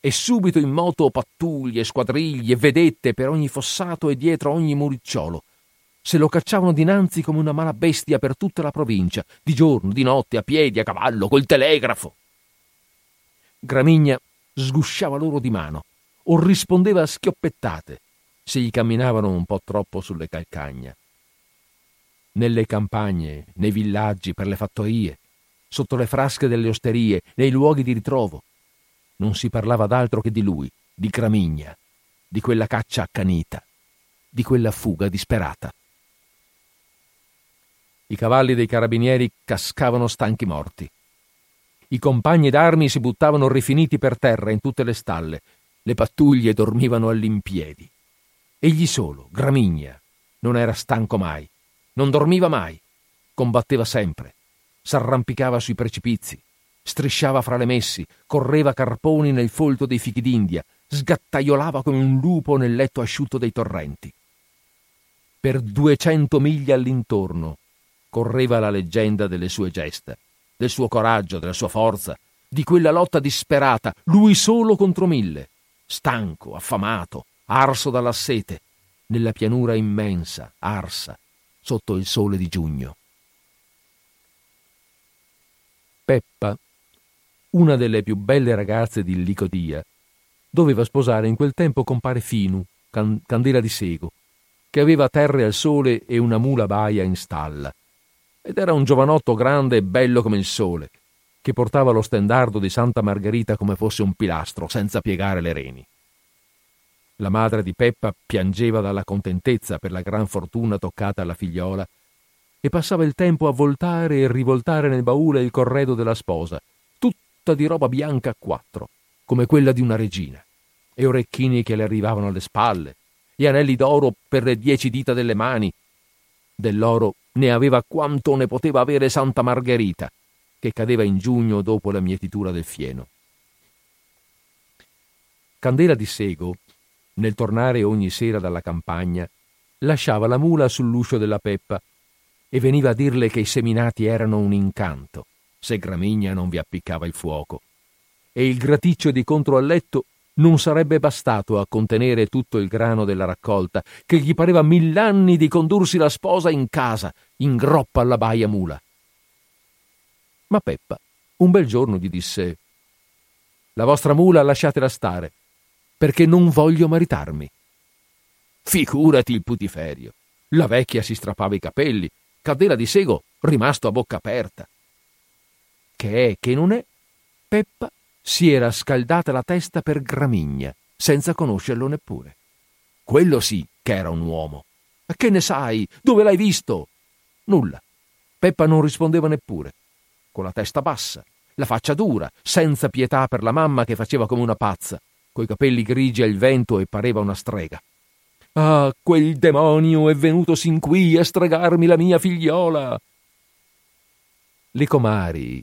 e subito in moto pattuglie, squadriglie, vedette per ogni fossato e dietro ogni muricciolo. Se lo cacciavano dinanzi come una mala bestia per tutta la provincia, di giorno, di notte, a piedi, a cavallo, col telegrafo. Gramigna sgusciava loro di mano o rispondeva a schioppettate se gli camminavano un po' troppo sulle calcagna. Nelle campagne, nei villaggi, per le fattorie, sotto le frasche delle osterie, nei luoghi di ritrovo, non si parlava d'altro che di lui, di Gramigna, di quella caccia accanita, di quella fuga disperata. I cavalli dei carabinieri cascavano stanchi morti. I compagni d'armi si buttavano rifiniti per terra in tutte le stalle. Le pattuglie dormivano all'impiedi. Egli solo, Gramigna, non era stanco mai. Non dormiva mai, Combatteva sempre, s'arrampicava sui precipizi, strisciava fra le messi, correva carponi nel folto dei fichi d'India, sgattaiolava come un lupo nel letto asciutto dei torrenti. Per 200 miglia all'intorno correva la leggenda delle sue gesta, del suo coraggio, della sua forza, di quella lotta disperata, lui solo contro 1000, stanco, affamato, arso dalla sete, nella pianura immensa, arsa, sotto il sole di giugno. Peppa, una delle più belle ragazze di Licodia, doveva sposare in quel tempo compare Finu, Candela di Sego, che aveva terre al sole e una mula baia in stalla, ed era un giovanotto grande e bello come il sole, che portava lo stendardo di Santa Margherita come fosse un pilastro, senza piegare le reni. La madre di Peppa piangeva dalla contentezza per la gran fortuna toccata alla figliola e passava il tempo a voltare e rivoltare nel baule il corredo della sposa, tutta di roba bianca a 4, come quella di una regina, e orecchini che le arrivavano alle spalle, e anelli d'oro per le 10 dita delle mani. Dell'oro ne aveva quanto ne poteva avere Santa Margherita, che cadeva in giugno dopo la mietitura del fieno. Candela di Sego, nel tornare ogni sera dalla campagna, lasciava la mula sull'uscio della Peppa e veniva a dirle che i seminati erano un incanto, se Gramigna non vi appiccava il fuoco, e il graticcio di contro al letto non sarebbe bastato a contenere tutto il grano della raccolta, che gli pareva 1000 anni di condursi la sposa in casa, in groppa alla baia mula. Ma Peppa un bel giorno gli disse: «La vostra mula lasciatela stare, perché non voglio maritarmi». Figurati il putiferio! La vecchia si strappava i capelli, Candela di Sego rimasto a bocca aperta. Che è che non è, Peppa si era scaldata la testa per Gramigna, senza conoscerlo neppure. Quello sì che era un uomo. Che ne sai? Dove l'hai visto? Nulla. Peppa non rispondeva neppure, con la testa bassa, la faccia dura, senza pietà per la mamma che faceva come una pazza, coi capelli grigi al vento e pareva una strega. «Ah, quel demonio è venuto sin qui a stregarmi la mia figliola!» Le comari,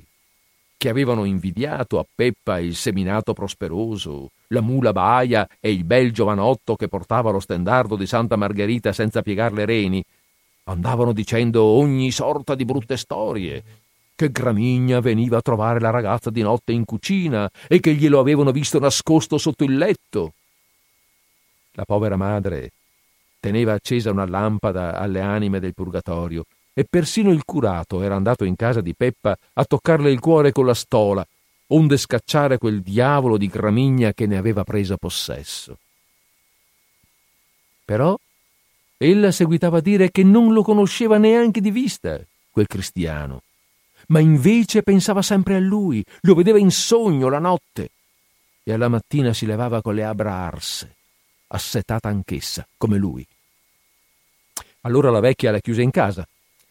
che avevano invidiato a Peppa il seminato prosperoso, la mula baia e il bel giovanotto che portava lo stendardo di Santa Margherita senza piegar le reni, andavano dicendo ogni sorta di brutte storie, che Gramigna veniva a trovare la ragazza di notte in cucina e che glielo avevano visto nascosto sotto il letto. La povera madre teneva accesa una lampada alle anime del purgatorio e persino il curato era andato in casa di Peppa a toccarle il cuore con la stola, onde scacciare quel diavolo di Gramigna che ne aveva preso possesso. Però ella seguitava a dire che non lo conosceva neanche di vista, quel cristiano, ma invece pensava sempre a lui, lo vedeva in sogno la notte, e alla mattina si levava con le labbra arse, assetata anch'essa, come lui. Allora la vecchia la chiuse in casa,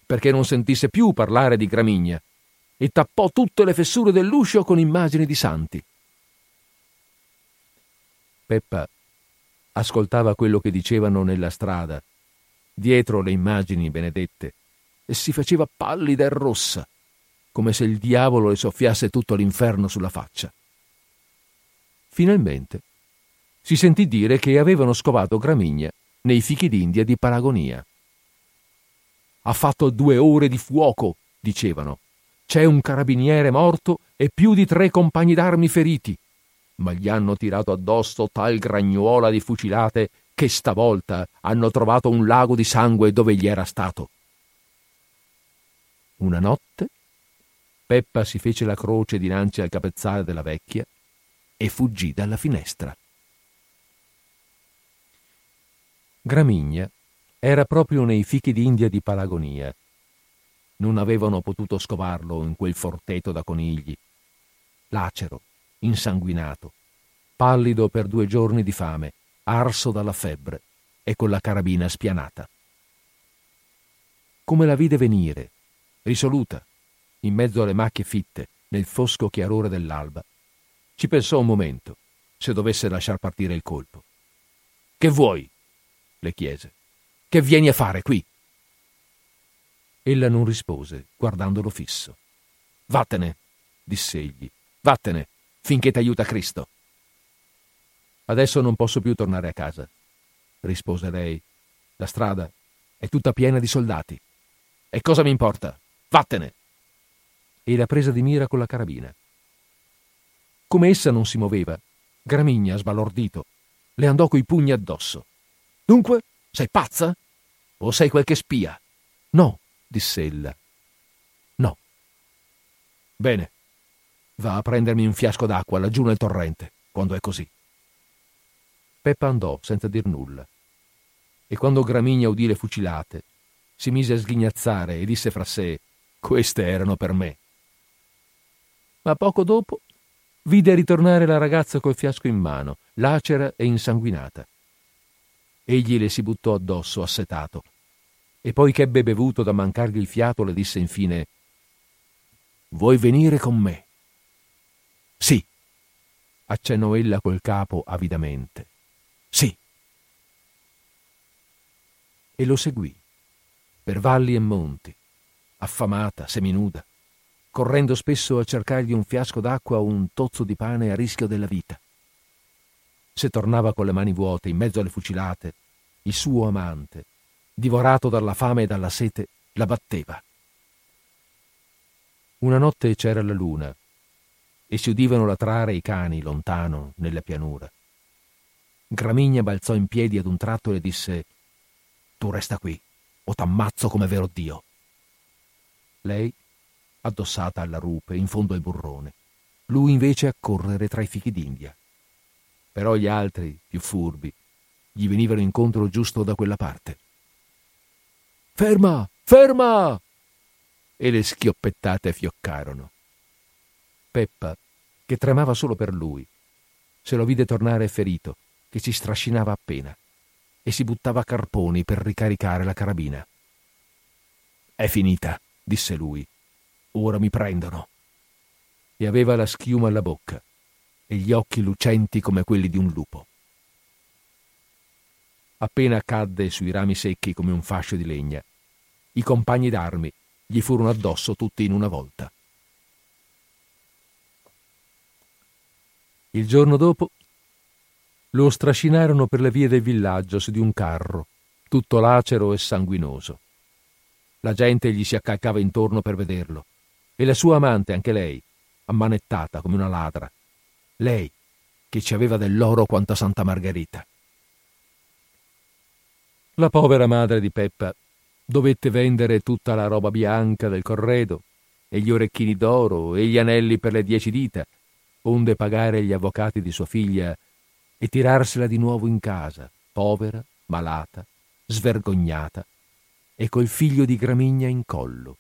perché non sentisse più parlare di Gramigna, e tappò tutte le fessure dell'uscio con immagini di santi. Peppa ascoltava quello che dicevano nella strada, dietro le immagini benedette, e si faceva pallida e rossa, come se il diavolo le soffiasse tutto l'inferno sulla faccia. Finalmente si sentì dire che avevano scovato Gramigna nei fichi d'India di Paragonia. «Ha fatto 2 ore di fuoco», dicevano. «C'è un carabiniere morto e più di 3 compagni d'armi feriti, ma gli hanno tirato addosso tal gragnuola di fucilate che stavolta hanno trovato un lago di sangue dove gli era stato». Una notte Peppa si fece la croce dinanzi al capezzale della vecchia e fuggì dalla finestra. Gramigna era proprio nei fichi d'India di Palagonia. Non avevano potuto scovarlo in quel forteto da conigli, lacero, insanguinato, pallido per 2 giorni di fame, arso dalla febbre e con la carabina spianata. Come la vide venire, risoluta, in mezzo alle macchie fitte, nel fosco chiarore dell'alba, ci pensò un momento, se dovesse lasciar partire il colpo. «Che vuoi?» le chiese. «Che vieni a fare qui?» Ella non rispose, guardandolo fisso. «Vattene!» disse egli. «Vattene, finché t'aiuta Cristo!» «Adesso non posso più tornare a casa», rispose lei. «La strada è tutta piena di soldati. E cosa mi importa? Vattene!» E la presa di mira con la carabina. Come essa non si moveva, Gramigna, sbalordito, le andò coi pugni addosso. «Dunque, sei pazza? O sei qualche spia?» «No», disse ella. «No». «Bene, va a prendermi un fiasco d'acqua laggiù nel torrente, quando è così». Peppa andò senza dir nulla, e quando Gramigna udì le fucilate, si mise a sghignazzare e disse fra sé: «Queste erano per me». Ma poco dopo vide ritornare la ragazza col fiasco in mano, lacera e insanguinata. Egli le si buttò addosso, assetato, e poi che ebbe bevuto da mancargli il fiato, le disse infine: «Vuoi venire con me?» «Sì», accennò ella col capo avidamente. «Sì». E lo seguì, per valli e monti, affamata, seminuda, correndo spesso a cercargli un fiasco d'acqua o un tozzo di pane a rischio della vita. Se tornava con le mani vuote in mezzo alle fucilate, il suo amante, divorato dalla fame e dalla sete, la batteva. Una notte c'era la luna e si udivano latrare i cani lontano nella pianura. Gramigna balzò in piedi ad un tratto e le disse: «Tu resta qui, o t'ammazzo come vero Dio!» Lei, addossata alla rupe, in fondo al burrone, lui invece a correre tra i fichi d'India. Però gli altri, più furbi, gli venivano incontro giusto da quella parte. «Ferma! Ferma!» E le schioppettate fioccarono. Peppa, che tremava solo per lui, se lo vide tornare ferito, che si strascinava appena, e si buttava a carponi per ricaricare la carabina. «È finita», disse lui. «Ora mi prendono». E aveva la schiuma alla bocca e gli occhi lucenti come quelli di un lupo. Appena cadde sui rami secchi come un fascio di legna, i compagni d'armi gli furono addosso tutti in una volta. Il giorno dopo lo strascinarono per le vie del villaggio su di un carro, tutto lacero e sanguinoso. La gente gli si accalcava intorno per vederlo, e la sua amante, anche lei, ammanettata come una ladra, lei che ci aveva dell'oro quanto a Santa Margherita. La povera madre di Peppa dovette vendere tutta la roba bianca del corredo e gli orecchini d'oro e gli anelli per le 10 dita, onde pagare gli avvocati di sua figlia e tirarsela di nuovo in casa, povera, malata, svergognata, e col figlio di Gramigna in collo.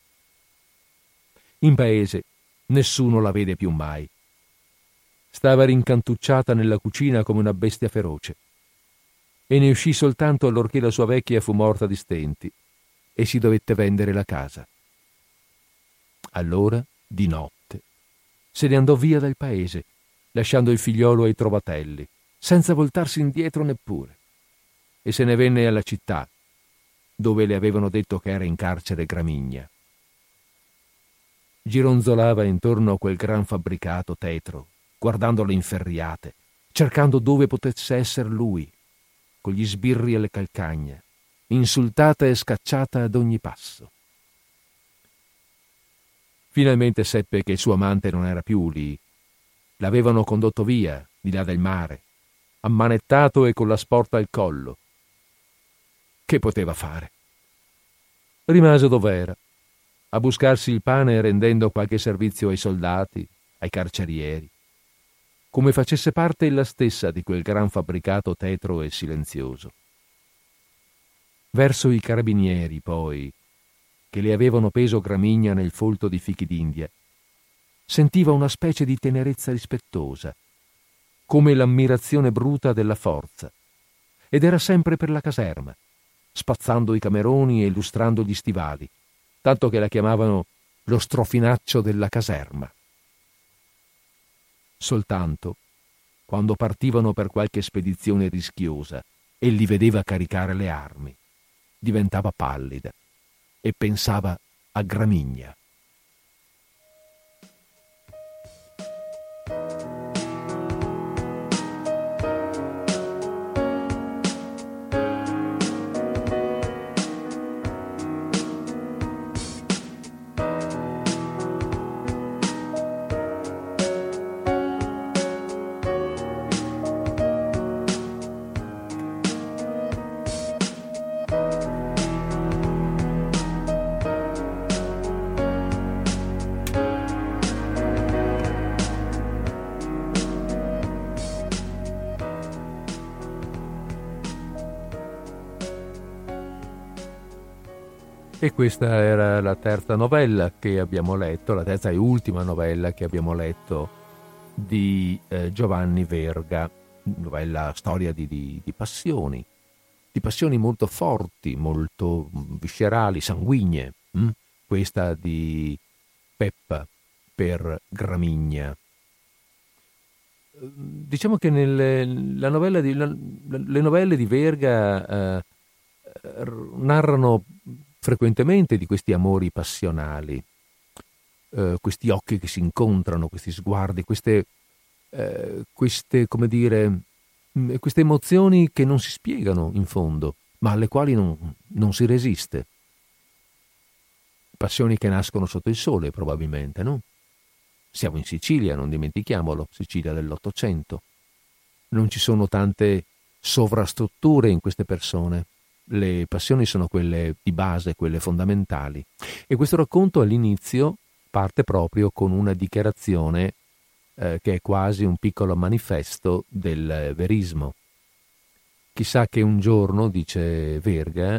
In paese nessuno la vede più mai. Stava rincantucciata nella cucina come una bestia feroce, e ne uscì soltanto allorché la sua vecchia fu morta di stenti e si dovette vendere la casa. Allora, di notte, se ne andò via dal paese, lasciando il figliolo ai trovatelli, senza voltarsi indietro neppure, e se ne venne alla città, dove le avevano detto che era in carcere Gramigna. Gironzolava intorno a quel gran fabbricato tetro, guardando le inferriate, cercando dove potesse essere lui, con gli sbirri alle calcagna, insultata e scacciata ad ogni passo. Finalmente seppe che il suo amante non era più lì. L'avevano condotto via, di là del mare, ammanettato e con la sporta al collo. Che poteva fare? Rimase dov'era, a buscarsi il pane rendendo qualche servizio ai soldati, ai carcerieri, come facesse parte ella stessa di quel gran fabbricato tetro e silenzioso. Verso i carabinieri, poi, che le avevano peso Gramigna nel folto di fichi d'India, sentiva una specie di tenerezza rispettosa, come l'ammirazione bruta della forza, ed era sempre per la caserma, spazzando i cameroni e lustrando gli stivali, tanto che la chiamavano lo strofinaccio della caserma. Soltanto quando partivano per qualche spedizione rischiosa e li vedeva caricare le armi, diventava pallida e pensava a Gramigna. E questa era la terza novella che abbiamo letto, la terza e ultima novella che abbiamo letto di Giovanni Verga, novella storia di passioni, molto forti, molto viscerali, sanguigne, questa di Peppa per Gramigna. Diciamo che le novelle di Verga narrano frequentemente di questi amori passionali, questi occhi che si incontrano, questi sguardi, queste emozioni che non si spiegano in fondo, ma alle quali non si resiste. Passioni che nascono sotto il sole, probabilmente, no? Siamo in Sicilia, non dimentichiamolo, Sicilia dell'Ottocento. Non ci sono tante sovrastrutture in queste persone. Le passioni sono quelle di base, quelle fondamentali. E questo racconto all'inizio parte proprio con una dichiarazione che è quasi un piccolo manifesto del verismo. Chissà che un giorno, dice Verga,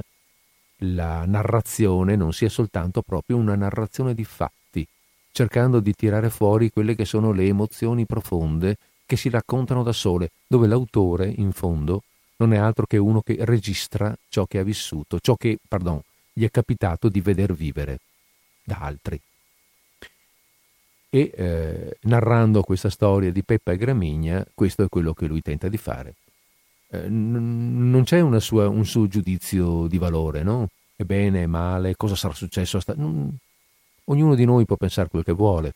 la narrazione non sia soltanto proprio una narrazione di fatti, cercando di tirare fuori quelle che sono le emozioni profonde che si raccontano da sole, dove l'autore, in fondo, non è altro che uno che registra ciò che ha vissuto, ciò che gli è capitato di veder vivere da altri. E narrando questa storia di Peppa e Gramigna, questo è quello che lui tenta di fare. Non c'è un suo giudizio di valore, no? È bene, è male, cosa sarà successo? Ognuno di noi può pensare quel che vuole,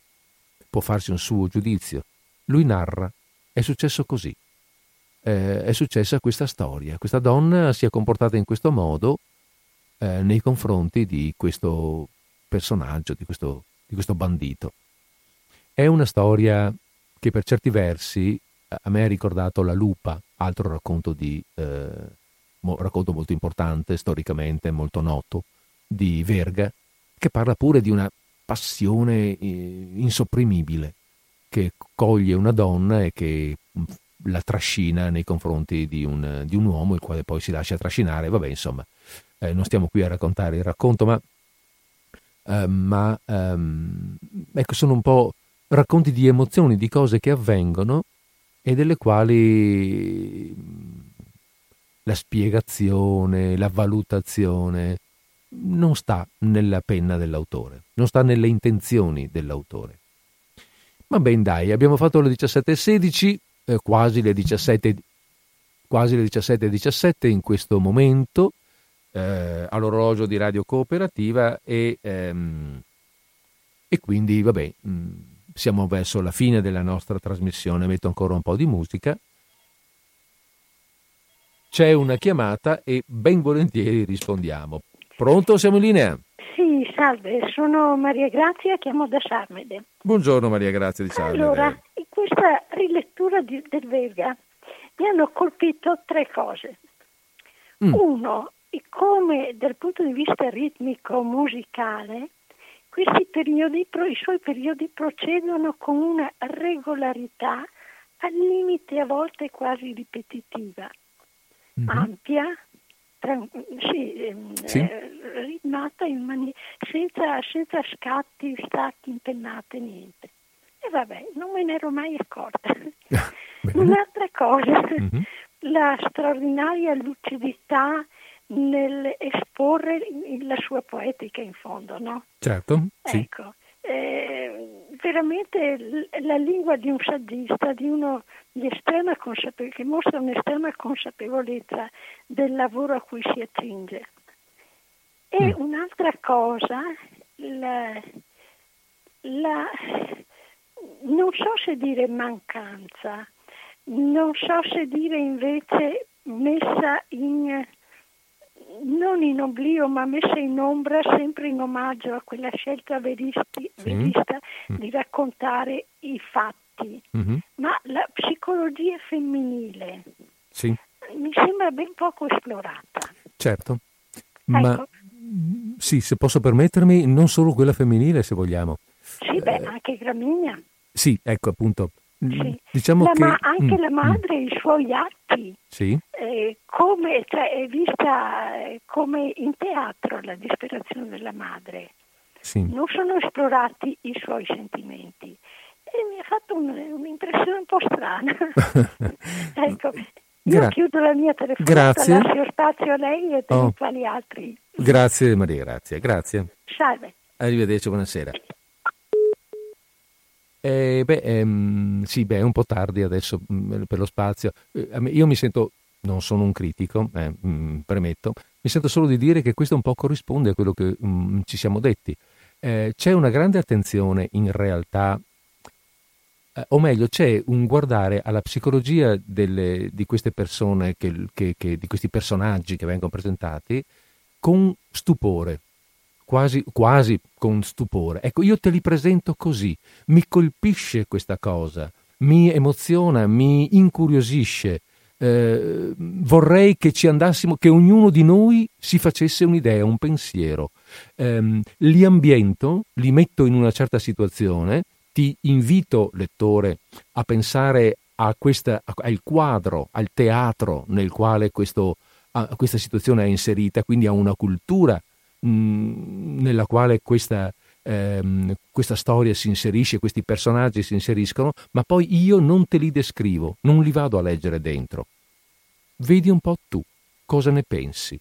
può farsi un suo giudizio. Lui narra, è successo così. È successa questa storia, questa donna si è comportata in questo modo nei confronti di questo personaggio, di questo bandito. È una storia che per certi versi a me ha ricordato La lupa, altro racconto racconto molto importante, storicamente molto noto, di Verga, che parla pure di una passione insopprimibile che coglie una donna e che la trascina nei confronti di un uomo, il quale poi si lascia trascinare. Non stiamo qui a raccontare il racconto, ma sono un po' racconti di emozioni, di cose che avvengono e delle quali la spiegazione, la valutazione non sta nella penna dell'autore, non sta nelle intenzioni dell'autore. Ma ben dai, abbiamo fatto le 17:16, quasi le 17:17 in questo momento, all'orologio di Radio Cooperativa, e quindi siamo verso la fine della nostra trasmissione. Metto ancora un po' di musica. C'è una chiamata e ben volentieri rispondiamo. Pronto? Siamo in linea? Sì, salve, sono Maria Grazia, chiamo da Sarmede. Buongiorno Maria Grazia di Sarmede. Allora, questa rilettura del Verga mi hanno colpito tre cose. Uno, come dal punto di vista ritmico musicale i suoi periodi procedono con una regolarità al limite a volte quasi ripetitiva, ampia, ritmata senza scatti, stacchi, impennate, niente. E non me ne ero mai accorta. Un'altra cosa, la straordinaria lucidità nell'esporre la sua poetica, in fondo, no? Certo, sì. Ecco, veramente la lingua di un saggista, di uno di estrema consapevolezza, che mostra un'estrema consapevolezza del lavoro a cui si attinge. E un'altra cosa non so se dire mancanza, non so se dire invece messa in, non in oblio, ma messa in ombra, sempre in omaggio a quella scelta verista di raccontare i fatti, ma la psicologia femminile mi sembra ben poco esplorata. Certo, ma ecco. Sì, se posso permettermi, non solo quella femminile, se vogliamo. Sì, beh, anche Gramigna. Sì, ecco, appunto. Sì. Diciamo anche la madre, i suoi atti, come è vista come in teatro la disperazione della madre. Sì. Non sono esplorati i suoi sentimenti. E mi ha fatto un'impressione un po' strana. Ecco. Io chiudo la mia telefonata, lascio spazio a lei e eventuali altri. Grazie Maria Grazia, grazie. Salve. Arrivederci, buonasera. È un po' tardi adesso per lo spazio. Io mi sento, non sono un critico, premetto, mi sento solo di dire che questo un po' corrisponde a quello che ci siamo detti. C'è una grande attenzione in realtà, o meglio, c'è un guardare alla psicologia di queste persone, di questi personaggi che vengono presentati, con stupore, quasi con stupore. Ecco, io te li presento così, mi colpisce questa cosa, mi emoziona, mi incuriosisce, vorrei che ci andassimo, che ognuno di noi si facesse un'idea, un pensiero. Li ambiento, li metto in una certa situazione. Ti invito, lettore, a pensare al quadro, al teatro nel quale questa situazione è inserita, quindi a una cultura nella quale questa storia si inserisce, questi personaggi si inseriscono, ma poi io non te li descrivo, non li vado a leggere dentro. Vedi un po' tu cosa ne pensi.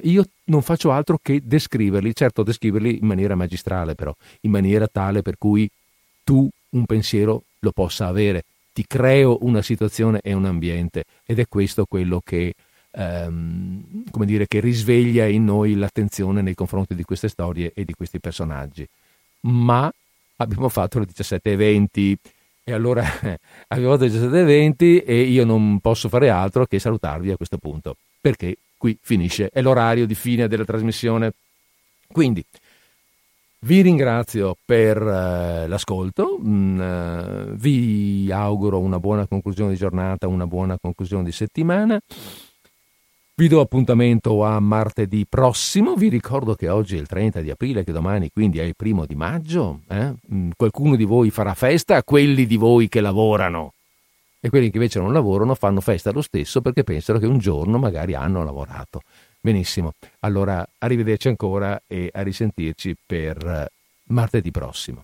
Io non faccio altro che descriverli, certo descriverli in maniera magistrale però, in maniera tale per cui tu un pensiero lo possa avere, ti creo una situazione e un ambiente, ed è questo quello che, che risveglia in noi l'attenzione nei confronti di queste storie e di questi personaggi. Ma abbiamo fatto le 17:20 e allora abbiamo fatto le 17:20 e io non posso fare altro che salutarvi a questo punto, perché qui finisce, è l'orario di fine della trasmissione. Quindi vi ringrazio per l'ascolto, vi auguro una buona conclusione di giornata, una buona conclusione di settimana. Vi do appuntamento a martedì prossimo, vi ricordo che oggi è il 30 di aprile, che domani quindi è il 1 di maggio. Qualcuno di voi farà festa a quelli di voi che lavorano. E quelli che invece non lavorano fanno festa lo stesso perché pensano che un giorno magari hanno lavorato. Benissimo, allora arrivederci ancora e a risentirci per martedì prossimo.